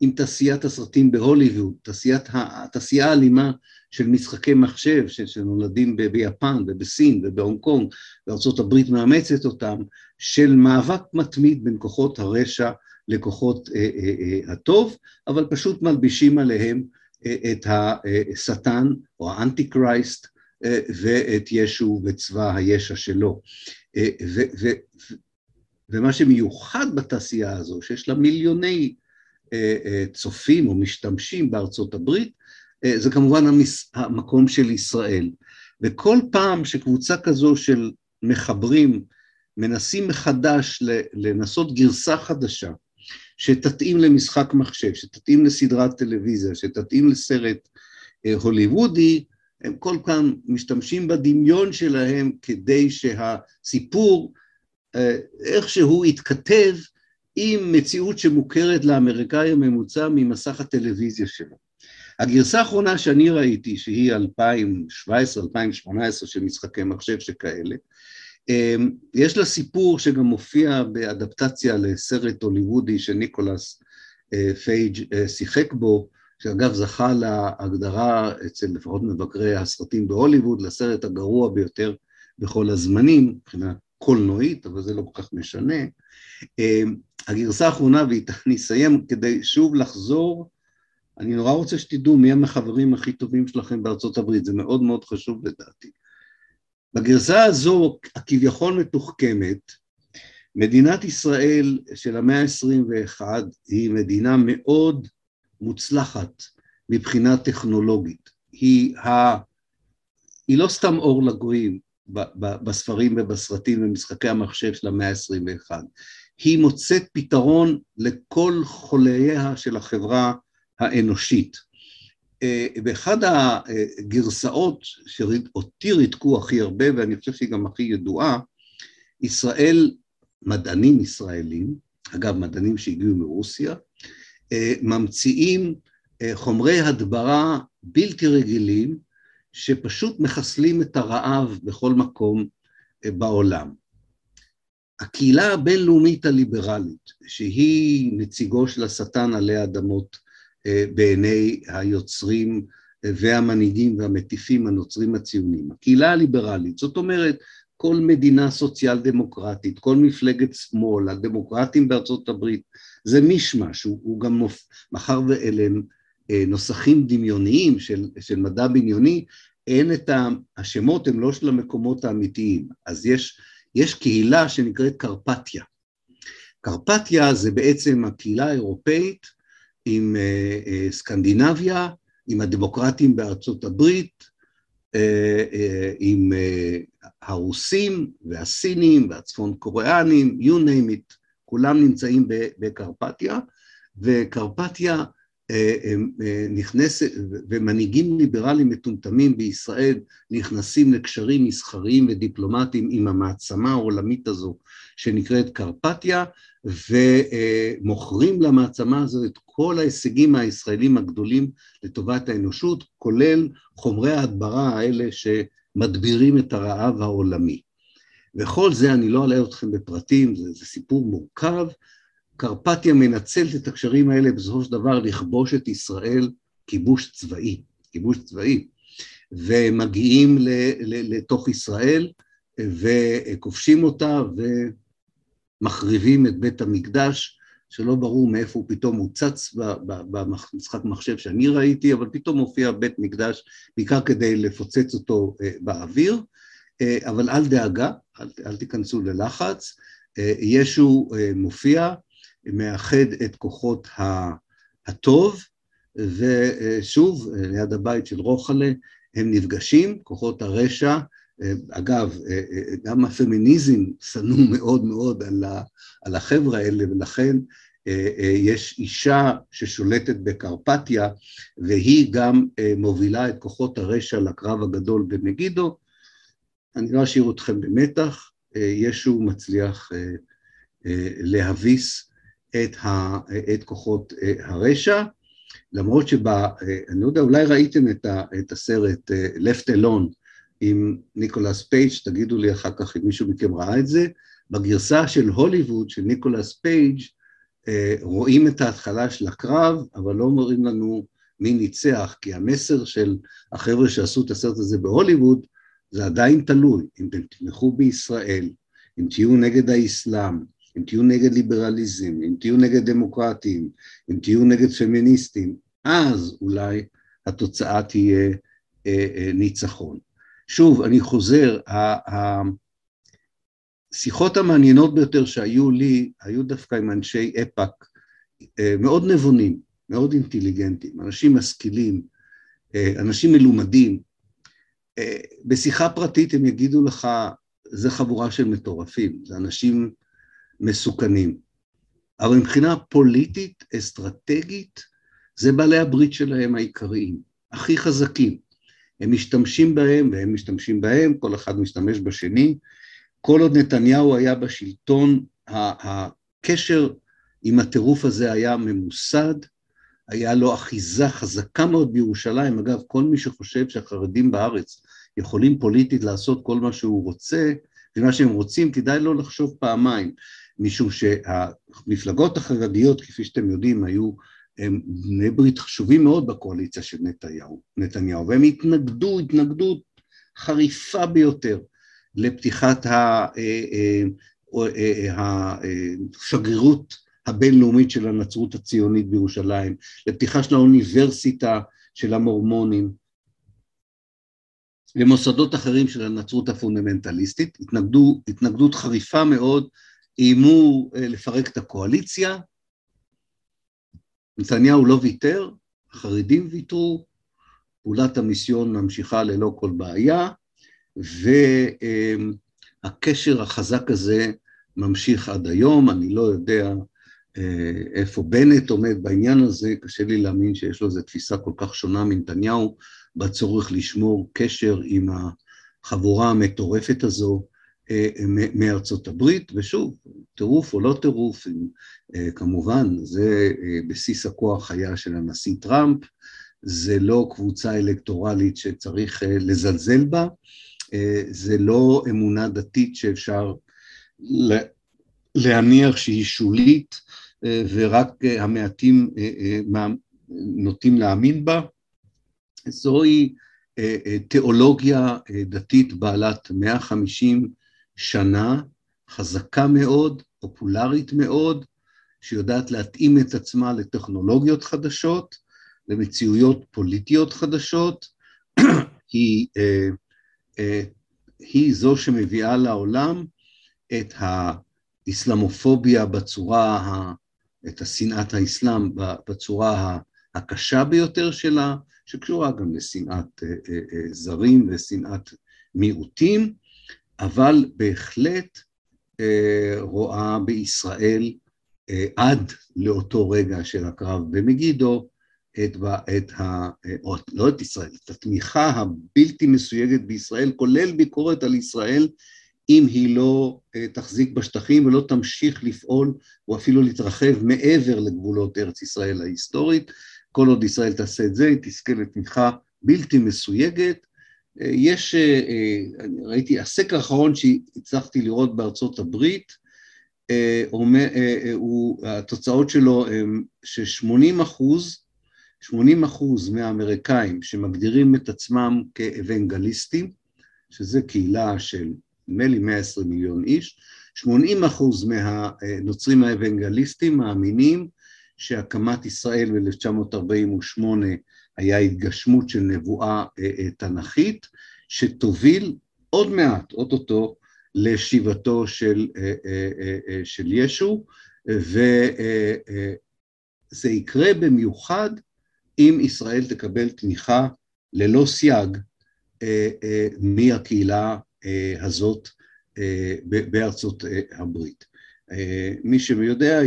עם תעשיית הסרטים בהוליווד, תעשייה האלימה של משחקי מחשב שנולדים ביפן ובסין ובהונג קונג, וארצות הברית מאמצת אותם, של מאבק מתמיד בין כוחות הרשע לכוחות הטוב, אבל פשוט מלבישים עליהם את השטן או האנטי קרייסט ואת ישו וצבא הישע שלו. ומה שמיוחד בתעשייה הזו, שיש לה מיליוני צופים או משתמשים בארצות הברית, זה כמובן המקום של ישראל. וכל פעם שקבוצה כזו של מחברים מנסים מחדש לנסות גרסה חדשה, שתתאים למשחק מחשב, שתתאים לסדרת טלוויזיה, שתתאים לסרט הוליוודי, הם כל פעם משתמשים בדמיון שלהם כדי שהסיפור איכשהו יתכתב עם מציאות שמוכרת לאמריקאי הממוצע ממסך הטלוויזיה שלו. הגרסה האחרונה שאני ראיתי, שהיא 2017-2018 של משחקי מחשב שכאלה, יש לה סיפור שגם מופיע באדפטציה לסרט הוליוודי שניקולס פייג' שיחק בו, שאגב זכה להגדרה אצל לפחות מבקרי הסרטים בהוליווד, לסרט הגרוע ביותר בכל הזמנים, מבחינת קולנועית, אבל זה לא כל כך משנה. הגרסה האחרונה, ואני אסיים כדי שוב לחזור, אני נורא רוצה שתדעו מי הם החברים הכי טובים שלכם בארצות הברית, זה מאוד מאוד חשוב לדעתי. בגרסה הזו, הכביכול מתוחכמת, מדינת ישראל של המאה ה-21 היא מדינה מאוד מוצלחת מבחינה טכנולוגית. היא לא סתם אור לגויים בספרים ובסרטים ומשחקי המחשב של המאה ה-21. היא מוצאת פתרון לכל חולאיה של החברה האנושית. באחד הגרסאות שאותי ריתקו הכי הרבה, ואני חושב שהיא גם הכי ידועה, מדענים ישראלים, אגב מדענים שהגיעו מרוסיה, ממציאים חומרי הדברה בלתי רגילים, שפשוט מחסלים את הרעב בכל מקום בעולם. הקהילה הבינלאומית הליברלית, שהיא נציגו של השטן עלי אדמות בעיני היוצרים והמנהיגים והמטיפים הנוצרים הציונים. הקהילה הליברלית, זאת אומרת, כל מדינה סוציאל דמוקרטית, כל מפלגת שמאל, הדמוקרטים בארצות הברית, זה מישמש, הוא גם מחר ואלם נוסחים דמיוניים של מדע בניוני, אין את השמות, הם לא של המקומות האמיתיים. אז יש קהילה שנקראת קרפתיה. קרפתיה זה בעצם הקהילה האירופאית עם סקנדינביה, עם הדמוקרטים בארצות הברית, עם הרוסים והסינים והצפון קוריאנים, you name it, כולם נמצאים בקרפתיה, וקרפתיה נכנסת, ומנהיגים ליברליים מטומטמים בישראל נכנסים לקשרים מסחריים ודיפלומטיים עם המעצמה העולמית הזו שנקראת קרפתיה, ומוכרים למעצמה הזו את כל ההישגים הישראלים הגדולים לטובת האנושות, כולל חומרי ההדברה האלה שמדבירים את הרעב העולמי. וכל זה אני לא אלאה אתכם בפרטים, זה סיפור מורכב. קרפתיה מנצלת את הקשרים האלה בסופו של דבר לכבוש את ישראל כיבוש צבאי, ומגיעים לתוך ישראל וכובשים אותה ומחריבים את בית המקדש, שלא ברור מאיפה הוא פתאום הוצץ במשחק מחשב שאני ראיתי, אבל פתאום הופיע בית מקדש בעיקר כדי לפוצץ אותו באוויר, אבל אל דאגה, אל תיכנסו ללחץ, ישו מופיע, מאחד את כוחות הטוב, ושוב, ליד הבית של רוחלה, הם נפגשים, כוחות הרשע, אגב, גם הפמיניזם סנו מאוד מאוד על החברה האלה, ולכן יש אישה ששולטת בקרפתיה, והיא גם מובילה את כוחות הרשע לקרב הגדול במגידו. אני לא אשאיר אתכם במתח, ישו מצליח להביס את כוחות הרשע, למרות אני יודע, אולי ראיתם את הסרט Left Alone עם ניקולס פייג', תגידו לי אחר כך אם מישהו מכם ראה את זה, בגרסה של הוליווד של ניקולס פייג' רואים את ההתחלה של הקרב, אבל לא אומרים לנו מי ניצח, כי המסר של החבר'ה שעשו את הסרט הזה בהוליווד, זה עדיין תלוי, אם אתם תתמכו בישראל, אם תהיו נגד האסלאם, אם תהיו נגד ליברליזם, אם תהיו נגד דמוקרטים, אם תהיו נגד פמיניסטים, אז אולי התוצאה תהיה ניצחון. שוב, אני חוזר, השיחות המעניינות ביותר שהיו לי, היו דווקא עם אנשי אפק, מאוד נבונים, מאוד אינטליגנטים, אנשים משכילים, אנשים מלומדים, בשיחה פרטית הם יגידו לך, זה חבורה של מטורפים, זה אנשים מסוכנים, אבל מבחינה פוליטית, אסטרטגית, זה בעלי הברית שלהם העיקריים, הכי חזקים, הם משתמשים בהם והם משתמשים בהם, כל אחד משתמש בשני, כל עוד נתניהו היה בשלטון, הקשר עם הטירוף הזה היה ממוסד, היה לו אחיזה חזקה מאוד בירושלים, אגב, כל מי שחושב שהחרדים בארץ יכולים פוליטית לעשות כל מה שהוא רוצה, ומה שהם רוצים, כדאי לא לחשוב פעמיים, משום שהמפלגות החרדיות, כפי שאתם יודעים, היו בני ברית חשובים מאוד בקואליציה של נתניהו, והם התנגדו, התנגדות חריפה ביותר, לפתיחת השגרירות, הבינלאומית של הנצרות הציונית בירושלים, לפתיחה של האוניברסיטה של המורמונים, למוסדות אחרים של הנצרות הפונדמנטליסטית, התנגדות חריפה מאוד, אימו לפרק את הקואליציה, נתניהו לא ויתר, החרדים ויתרו, פעולת המיסיון ממשיכה ללא כל בעיה, והקשר החזק הזה ממשיך עד היום, אני לא יודע, איפה בנט עומד בעניין הזה, קשה לי להאמין שיש לו איזו תפיסה כל כך שונה מנתניהו, בצורך לשמור קשר עם החבורה המטורפת הזו מארצות הברית, ושוב, טירוף או לא טירוף, כמובן, זה בסיס הכוח היה של הנשיא טראמפ, זה לא קבוצה אלקטורלית שצריך לזלזל בה, זה לא אמונה דתית שאפשר להניח שהיא שולית, ורק המעטים נוטים להאמין בה, זוהי תיאולוגיה דתית בעלת 150 שנה, חזקה מאוד, פופולרית מאוד, שיודעת להתאים את עצמה לטכנולוגיות חדשות, למציאויות פוליטיות חדשות. היא זו שמביאה לעולם את האסלאמופוביה את השנאת האסלאם בצורה הקשה ביותר שלה, שקשורה גם לשנאת זרים ושנאת מיעוטים, אבל בהחלט רואה בישראל עד לאותו רגע של הקרב במגידו, את התמיכה הבלתי מסויגת בישראל, כולל ביקורת על ישראל, אם היא לא תחזיק בשטחים ולא תמשיך לפעול, או אפילו להתרחב מעבר לגבולות ארץ ישראל ההיסטורית. כל עוד ישראל תעשה את זה, היא תזכה לתמיכה בלתי מסויגת. יש, ראיתי, הסקר האחרון שהצלחתי לראות בארצות הברית, התוצאות שלו הם ש-80% מהאמריקאים שמגדירים את עצמם כאבנגליסטים, שזה קהילה של 120 מיליון איש, 80% מהנוצרים האבנגליסטים מאמינים שהקמת ישראל ב-1948 היה התגשמות של נבואה תנכית, שתוביל עוד מעט, אוטוטו, לשיבתו של ישו, וזה יקרה במיוחד אם ישראל תקבל תמיכה ללא סייג מהקהילה הזאת בארצות הברית. מי שיודע,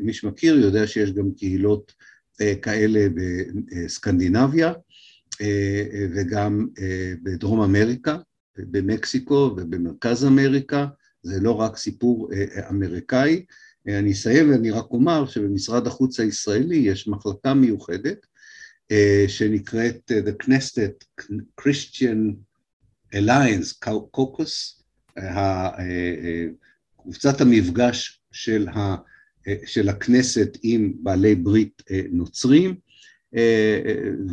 מי שמכיר יודע שיש גם קהילות כאלה בסקנדינביה וגם בדרום אמריקה, במקסיקו ובמרכז אמריקה. זה לא רק סיפור אמריקאי. אני אסיים ואני רק אומר שבמשרד החוץ הישראלי יש מחלקה מיוחדת שנקראת The Knesset Christian Alliance Caucus, קבוצת המפגש של הכנסת עם בעלי ברית נוצרים.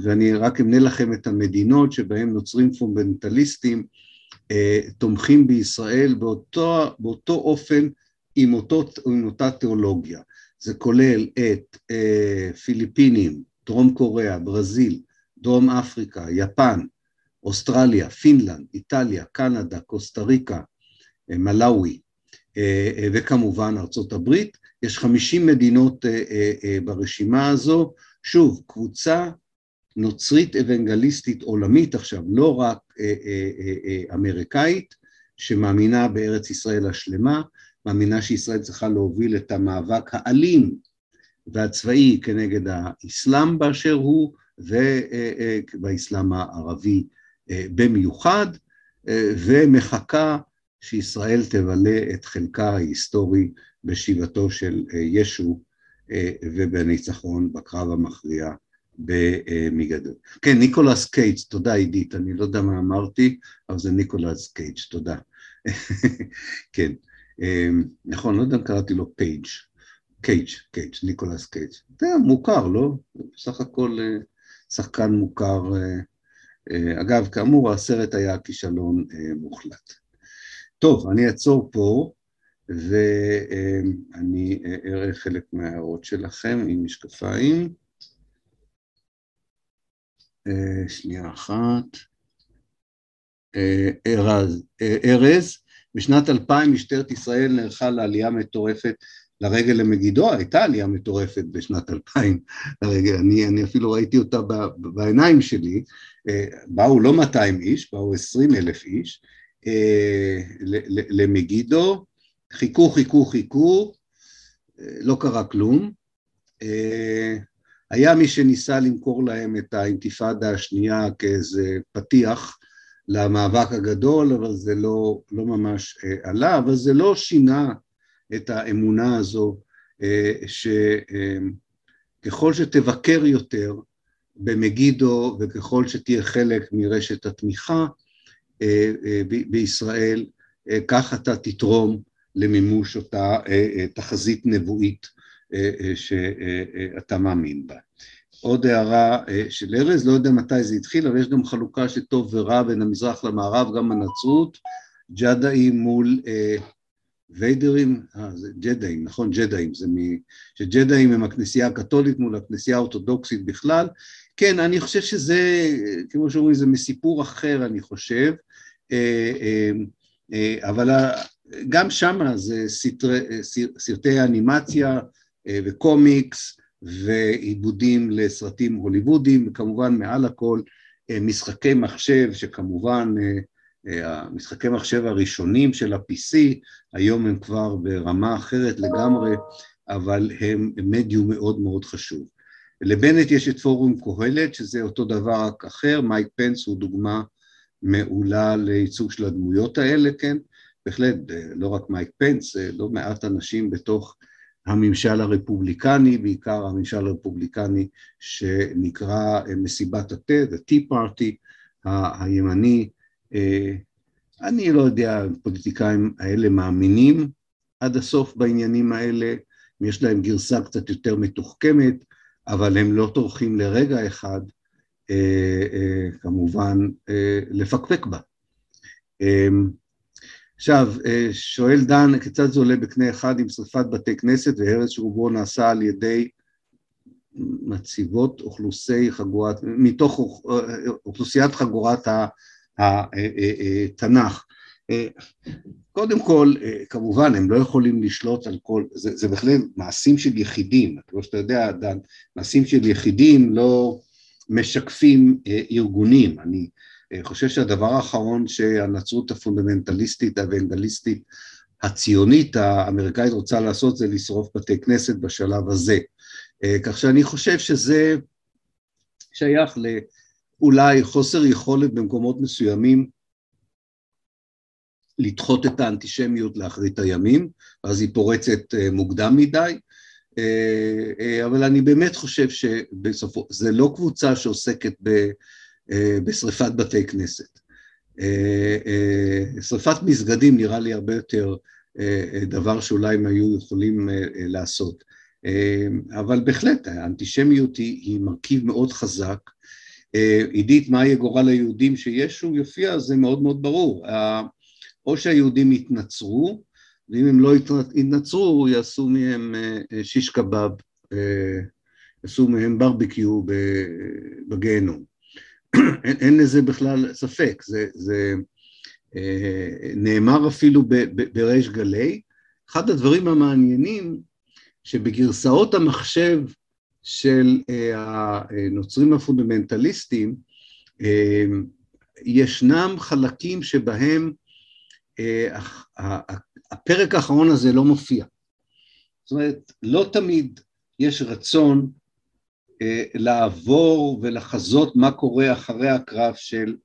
ואני רק אמנה לכם את המדינות שבהם נוצרים פונדמנטליסטים תומכים בישראל באותו אופן עם אותה תיאולוגיה. זה כולל את פיליפינים, דרום קוריאה, ברזיל, דרום אפריקה, יפן, אוסטרליה, פינלנד, איטליה, קנדה, קוסטה ריקה, מלאווי, וכמובן ארצות הברית. יש 50 מדינות ברשימה הזו, שוב, קבוצה נוצרית אבנגליסטית עולמית עכשיו, לא רק אמריקאית, שמאמינה בארץ ישראל השלמה, מאמינה שישראל צריכה להוביל את המאבק האלים והצבאי כנגד האסלאם באשר הוא, ובאסלאם הערבי במיוחד, ומחכה שישראל תבלה את חלקה ההיסטורי בשיבתו של ישו, ובניצחון בקרב המכריע במגדו. כן, ניקולס קייג', תודה עידית, אני לא יודע מה אמרתי, אבל זה ניקולס קייג', תודה. כן, נכון, לא יודע אם קראתי לו פייג', קייג', ניקולס קייג'. זה מוכר, לא? בסך הכל שחקן מוכר. אגב, כאמור, הסרט היה כישלון מוחלט. טוב, אני אעצור פה, ואני אראה חלק מההערות שלכם עם משקפיים. שנייה אחת. ארז, בשנת 2000 משטרת ישראל נערכה לעלייה מטורפת לרגל למגידו. הייתה עלייה מטורפת בשנת 2000 לרגל, אני אפילו ראיתי אותה בעיניים שלי. באו לא 200 איש, באו 20,000 איש למגידו. חיכו, לא קרה כלום. היה מי שניסה למכור להם את האינתיפאדה השנייה כאיזה פתיח למאבק הגדול, אבל זה לא ממש עלה, אבל זה לא שינה את האמונה הזו, שככל שתבקר יותר במגידו, וככל שתהיה חלק מרשת התמיכה בישראל, כך אתה תתרום למימוש אותה תחזית נבואית שאתה מאמין בה. עוד הערה של ארז, לא יודע מתי זה התחיל, אבל יש גם חלוקה של טוב ורע בין המזרח למערב, גם הנצרות, ג'דאים מול ויידרים, זה ג'דאים, נכון? ג'דאים, זה שג'דאים הם הכנסייה הקתולית מול הכנסייה האורתודוקסית בכלל. כן, אני חושב שזה, כמו שאומרים, זה מסיפור אחר, אני חושב, אבל גם שם זה סרטי אנימציה וקומיקס, ועיבודים לסרטים הוליוודיים, וכמובן מעל הכל משחקי מחשב, שכמובן המשחקי מחשב הראשונים של ה-PC, היום הם כבר ברמה אחרת לגמרי, אבל הם מדיום מאוד מאוד חשוב. לבנט יש את פורום קהלת, שזה אותו דבר רק אחר, מייק פנס הוא דוגמה מעולה לייצוג של הדמויות האלה, כן? בהחלט, לא רק מייק פנס, לא מעט אנשים בתוך הממשל הרפובליקני, בעיקר הממשל הרפובליקני שנקרא מסיבת התה, the tea party, הימני, אני לא יודע, הפוליטיקאים האלה מאמינים עד הסוף בעניינים האלה, יש להם גרסה קצת יותר מתוחכמת, אבל הם לא טורחים לרגע אחד, כמובן, לפקפק בה. עכשיו, שואל דן, כיצד זה עולה בקנה אחד עם שריפת בתי כנסת והרס שרובו נעשה על ידי מציבות אוכלוסי חגורת, מתוך אוכלוסיית חגורת התנ"ך. קודם כל, כמובן, הם לא יכולים לשלוט על כל, זה בכלל מעשים של יחידים, כמו שאתה יודע, דן, מעשים של יחידים לא משקפים ארגונים, אני חושב שהדבר האחרון שהנצרות הפונדמנטליסטית, האוונגליסטית, הציונית, האמריקאית רוצה לעשות זה לשרוף בתי כנסת בשלב הזה. כך שאני חושב שזה שייך לאולי חוסר יכולת במקומות מסוימים לדחות את האנטישמיות לאחרית הימים, אז היא פורצת מוקדם מדי, אבל אני באמת חושב שבסופו, זה לא קבוצה שעוסקת בשריפת בתי כנסת. שריפת מסגדים נראה לי הרבה יותר דבר שאולי הם היו יכולים לעשות. אבל בהחלט, האנטישמיות היא מרכיב מאוד חזק. עידית, מה יהיה גורל היהודים שישו יופיע? זה מאוד מאוד ברור. או שהיהודים יתנצרו, ואם הם לא יתנצרו, יעשו מהם שיש קבב, יעשו מהם ברביקיו בגיהנום. אין לזה בכלל ספק, זה נאמר אפילו בריש גלי. אחד הדברים המעניינים, שבגרסאות המחשב של הנוצרים הפונדמנטליסטים, ישנם חלקים שבהם הפרק האחרון הזה לא מופיע. זאת אומרת, לא תמיד יש רצון לעבור ולחזות מה קורה אחרי הקרב של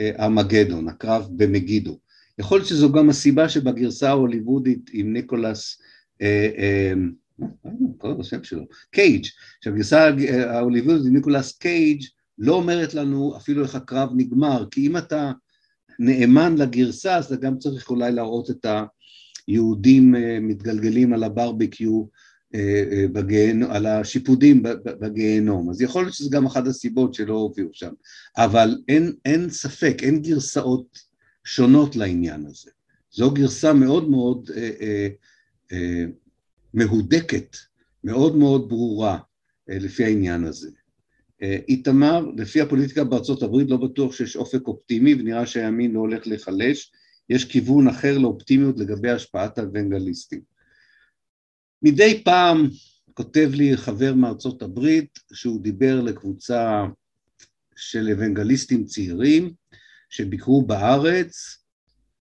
המגדון, הקרב במגידו. יכול להיות שזו גם הסיבה שבגרסה ההוליוודית עם ניקולס, קייג', שהגרסה ההוליוודית עם ניקולס קייג' לא אומרת לנו אפילו איך הקרב נגמר, כי אם אתה נאמן לגרסה, אז אתה גם צריך אולי להראות את היהודים מתגלגלים על הברביקיו, על השיפודים בגיהנום, אז יכול להיות שזה גם אחת הסיבות שלא הופיעו שם, אבל אין ספק, אין גרסאות שונות לעניין הזה, זו גרסה מאוד מאוד מהודקת, מאוד מאוד ברורה לפי העניין הזה. איתמר, לפי הפוליטיקה בארצות הברית לא בטוח שיש אופק אופטימי ונראה שהימין לא הולך לחלש, יש כיוון אחר לאופטימיות לגבי השפעת האוונגליסטים. מדי פעם כותב לי חבר מארצות הברית שהוא דיבר לקבוצה של אוונגליסטים צעירים שביקרו בארץ,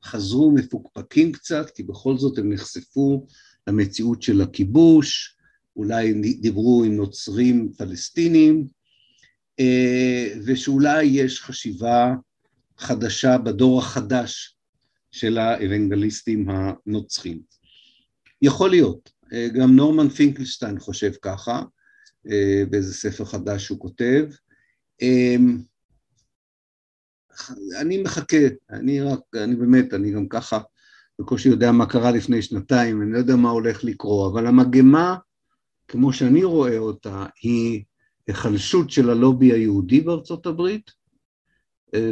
חזרו מפוקפקים קצת, כי בכל זאת הם נחשפו למציאות של הכיבוש, אולי דיברו עם נוצרים פלסטינים, ושאולי יש חשיבה חדשה בדור החדש של האוונגליסטים הנוצרים. יכול להיות. גם נורמן פינקלשטיין חושב ככה, באיזה ספר חדש שהוא כותב. אני מחכה, אני גם ככה, בקושי יודע מה קרה לפני שנתיים, אני לא יודע מה הולך לקרוא, אבל המגמה, כמו שאני רואה אותה, היא החלשות של הלובי היהודי בארצות הברית,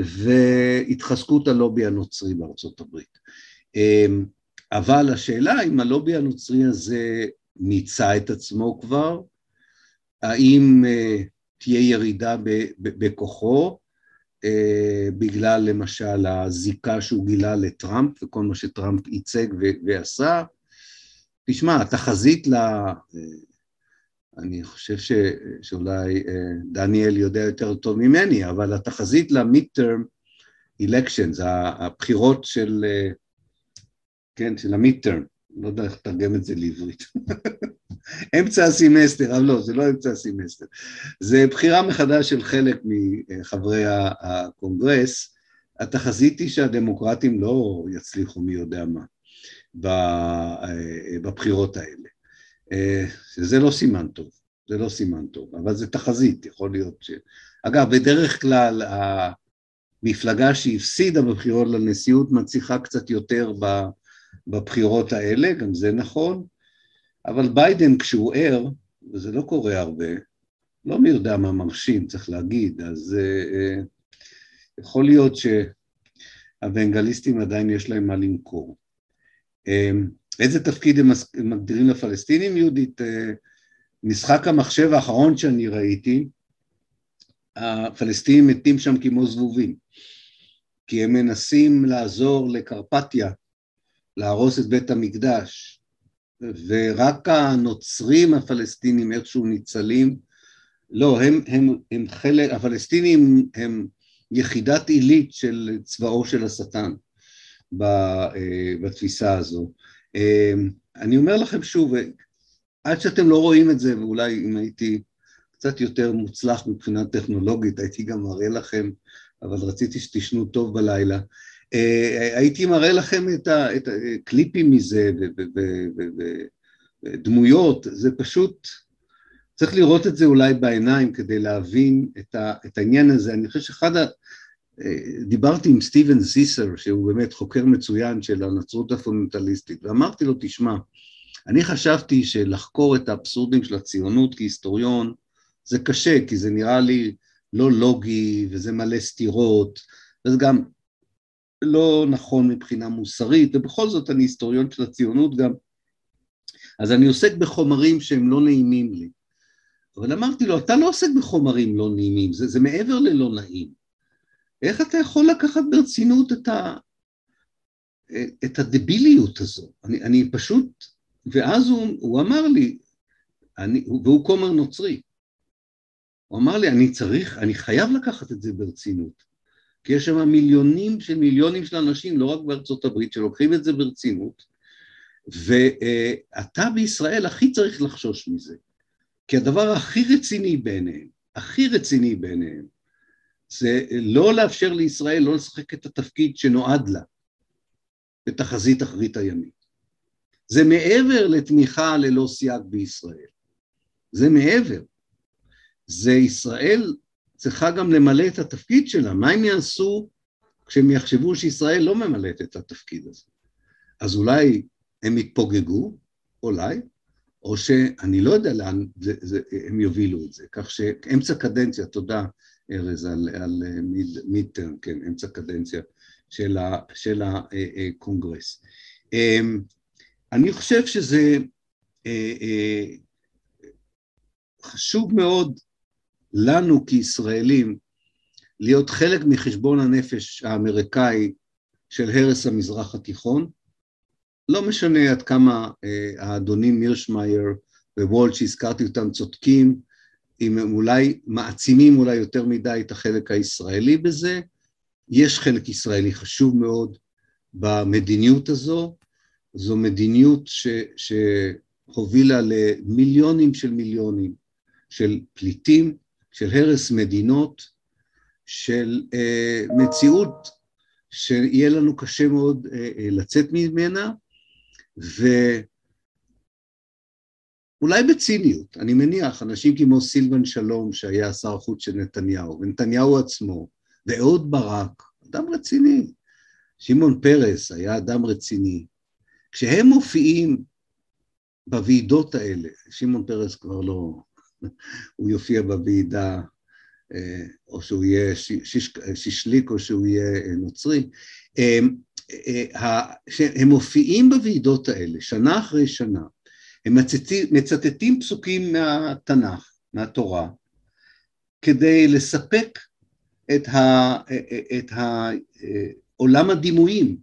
והתחזקות הלובי הנוצרי בארצות הברית. אבל השאלה אם הלובי הנוצרי הזה מיצה את עצמו כבר, האם תהיה ירידה בכוחו, בגלל למשל הזיקה שהוא גילה לטראמפ, וכל מה שטראמפ ייצג ועשה. תשמע, התחזית לה, אני חושב שאולי דניאל יודע יותר טוב ממני, אבל התחזית ל-midterm elections, הבחירות של, כן, של ה-midterm, לא יודע איך תרגם את זה לעברית, אמצע הסימסטר, אבל לא, זה לא אמצע הסימסטר, זה בחירה מחדש של חלק מחברי הקונגרס, התחזית היא שהדמוקרטים לא יצליחו מי יודע מה, בבחירות האלה. שזה לא סימן טוב, זה לא סימן טוב, אבל זה תחזית, יכול להיות ש... אגב, בדרך כלל, המפלגה שהפסידה בבחירות לנשיאות, מצליחה קצת יותר בבחירות האלה, גם זה נכון, אבל ביידן כשהוא ער, וזה לא קורה הרבה, לא מי יודע מה מרשים, צריך להגיד, אז יכול להיות שהוונגליסטים עדיין יש להם מה למכור. איזה תפקיד הם מגדירים לפלסטינים, יהודית? משחק המחשב האחרון שאני ראיתי, הפלסטינים מתים שם כמו זבובים, כי הם מנסים לעזור לקרפטיה, להרוס את בית המקדש, ורק הנוצרים הפלסטינים איכשהו ניצלים, לא, הם חלק, הפלסטינים הם יחידת עילית של צבאו של השטן, בתפיסה הזו. אני אומר לכם שוב, עד שאתם לא רואים את זה, ואולי אם הייתי קצת יותר מוצלח מבחינה טכנולוגית, הייתי גם מראה לכם, אבל רציתי שתשנו טוב בלילה, הייתי מראה לכם את הקליפים מזה, ודמויות, זה פשוט, צריך לראות את זה אולי בעיניים, כדי להבין את העניין הזה. אני חושב שאחד דיברתי עם סטיבן זיסר, שהוא באמת חוקר מצוין של הנצרות הפונדמנטליסטית, ואמרתי לו, תשמע, אני חשבתי שלחקור את האבסורדים של הציונות כהיסטוריון, זה קשה, כי זה נראה לי לא לוגי, וזה מלא סתירות, וזה גם לא נכון מבחינה מוסרית, ובכל זאת אני היסטוריון של הציונות גם, אז אני עוסק בחומרים שהם לא נעימים לי. אבל אמרתי לו, אתה לא עוסק בחומרים לא נעימים, זה מעבר ללא נעים. איך אתה יכול לקחת ברצינות את הדביליות הזו? אני פשוט, ואז הוא אמר לי, והוא כומר נוצרי, הוא אמר לי, אני חייב לקחת את זה ברצינות, כי יש שם מיליונים של אנשים, לא רק בארצות הברית, שלוקחים את זה ברצינות, ואתה בישראל הכי צריך לחשוש מזה, כי הדבר הכי רציני ביניהם, זה לא לאפשר לישראל, לא לשחק את התפקיד שנועד לה, בתחזית אחרית הימית. זה מעבר לתמיכה ללא סייג בישראל. זה מעבר. זה ישראל צריכה גם למלא את התפקיד שלה. מה הם יעשו כשהם יחשבו שישראל לא ממלאת את התפקיד הזה? אז אולי הם יתפוגגו, אולי, או שאני לא יודע לאן הם יובילו את זה. כך שאמצע קדנציה, תודה, ארז, על מידטרם, כן, אמצע קדנציה של הקונגרס. אני חושב שזה חשוב מאוד לנו כישראלים להיות חלק מחשבון הנפש האמריקאי של הרס המזרח התיכון, לא משנה עד כמה האדונים מירשמייר ווולט שהזכרתי אותם צודקים, אם אולי מעצימים אולי יותר מדי את החלק הישראלי בזה, יש חלק ישראלי חשוב מאוד במדיניות הזו, זו מדיניות שהובילה למיליונים של פליטים, של הרס מדינות, של מציאות שיהיה לנו קשה מאוד לצאת ממנה, אולי בציניות, אני מניח, אנשים כמו סילבן שלום, שהיה שר החוץ של נתניהו, ונתניהו עצמו, ואהוד ברק, אדם רציני, שמעון פרס היה אדם רציני, כשהם מופיעים בוועידות האלה, שמעון פרס כבר לא, הוא יופיע בוועידה, או שהוא יהיה שישליק, או שהוא יהיה נוצרי. הם מופיעים בוועידות האלה, שנה אחרי שנה, הם מצטטים פסוקים מהתנ"ך, מהתורה, כדי לספק את העולם הדימויים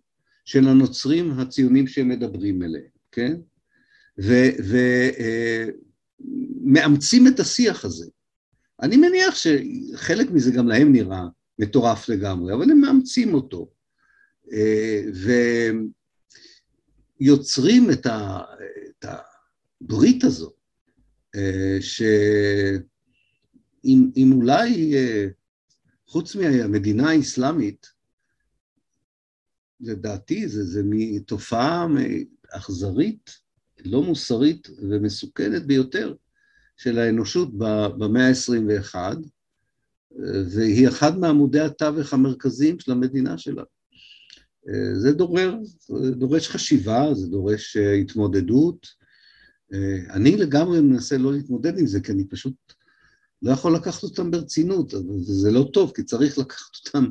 של הנוצרים הציונים שהם מדברים אליהם, כן? ומאמצים את השיח הזה. אני מניח שחלק מזה גם להם נראה מטורף לגמרי, אבל הם מאמצים אותו, ויוצרים את הברית הזו, שאם אולי חוץ מהמדינה האסלאמית, לדעתי זה מתופעה אכזרית, לא מוסרית ומסוכנת ביותר של האנושות במאה ה-21, והיא אחד מעמודי התווך המרכזיים של המדינה שלה. זה דורש חשיבה, זה דורש התמודדות. אני לגמרי מנסה לא להתמודד עם זה, כי אני פשוט לא יכול לקחת אותם ברצינות, וזה לא טוב, כי צריך לקחת אותם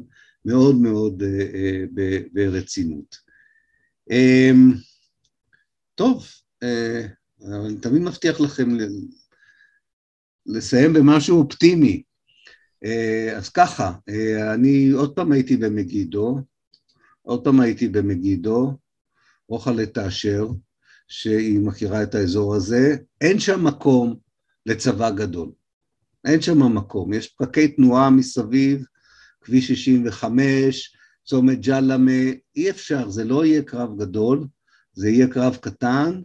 מאוד מאוד ברצינות. טוב, אבל אני תמיד מבטיח לכם לסיים במשהו אופטימי. אז ככה, אני עוד פעם הייתי במגידו, רוחלה תאשר, שהיא מכירה את האזור הזה, אין שם מקום לצבא גדול, אין שם מקום, יש פקקי תנועה מסביב, כביש 65, צומת ג'למה, אי אפשר, זה לא יהיה קרב גדול, זה יהיה קרב קטן,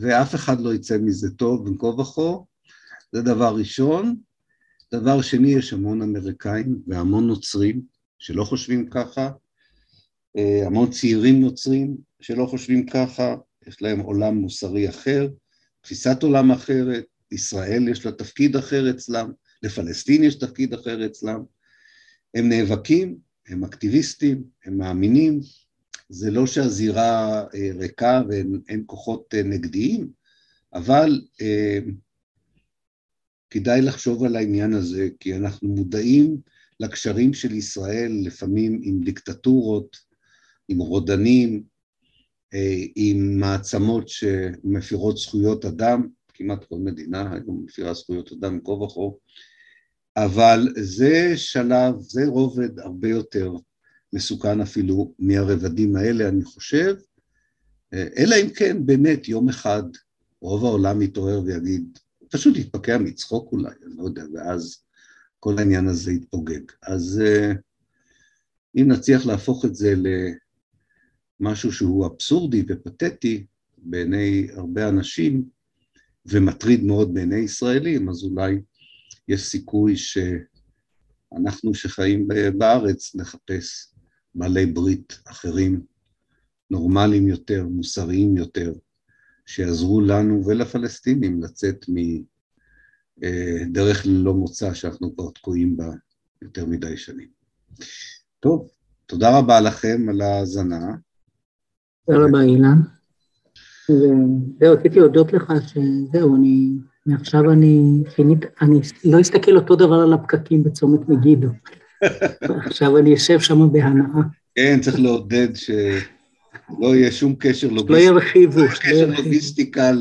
ואף אחד לא יצא מזה טוב בין כה וכה, זה דבר ראשון. דבר שני, יש המון אמריקאים והמון נוצרים שלא חושבים ככה, המון צעירים נוצרים שלא חושבים ככה, יש להם עולם מוסרי אחר, תפיסת עולם אחרת, ישראל יש לה תפקיד אחר אצלם, לפלסטין יש תפקיד אחר אצלם, הם נאבקים, הם אקטיביסטים, הם מאמינים, זה לא שהזירה ריקה ואין כוחות נגדיים, אבל כדאי לחשוב על העניין הזה, כי אנחנו מודעים לקשרים של ישראל, לפעמים עם דיקטטורות, עם רודנים, עם מעצמות שמפירות זכויות אדם, כמעט כל מדינה היום מפירה זכויות אדם כה וכה, אבל זה שלב, זה רובד הרבה יותר מסוכן אפילו מהרבדים האלה, אני חושב, אלא אם כן באמת יום אחד רוב העולם יתעורר ויגיד, פשוט יתפקע מצחוק אולי, אני לא יודע, ואז כל העניין הזה יתפוגג. אז אם נצליח להפוך את זה למשהו שהוא אבסורדי ופתטי בעיני הרבה אנשים, ומטריד מאוד בעיני ישראלים, אז אולי יש סיכוי שאנחנו שחיים בארץ נחפש בעלי ברית אחרים, נורמליים יותר, מוסריים יותר, שיעזרו לנו ולפלסטינים לצאת מדרך ללא מוצא שאנחנו כבר תקועים בה יותר מדי שנים. טוב, תודה רבה לכם על ההזנה. תודה רבה אילן. רציתי להודות לך שזהו, מעכשיו אני לא אסתכל אותו דבר על הפקקים בצומת מגידו, עכשיו אני אשב שם בהנאה. כן, צריך לעודד שלא יהיה שום קשר לוגיסטיקה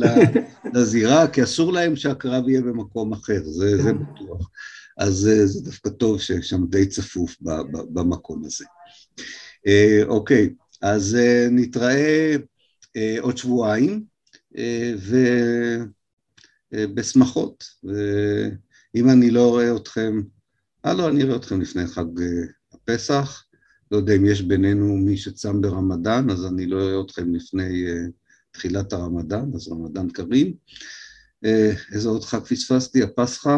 לזירה, כי אסור להם שהקרב יהיה במקום אחר, זה בטוח. אז זה דווקא טוב ששם די צפוף במקום הזה. אוקיי, אז נתראה עוד שבועיים, ובשמחות, ואם אני לא רואה אתכם, אני רואה אתכם לפני חג הפסח, לא יודע אם יש בינינו מי שצם ברמדאן, אז אני לא רואה אתכם לפני תחילת הרמדאן, אז רמדאן קרים. איזה עוד חג פספסתי, הפסחה,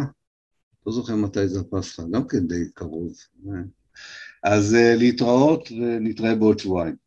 לא זוכר מתי זה הפסחה, גם כן די קרוב. אז להתראות, ונתראה בעוד שבועיים.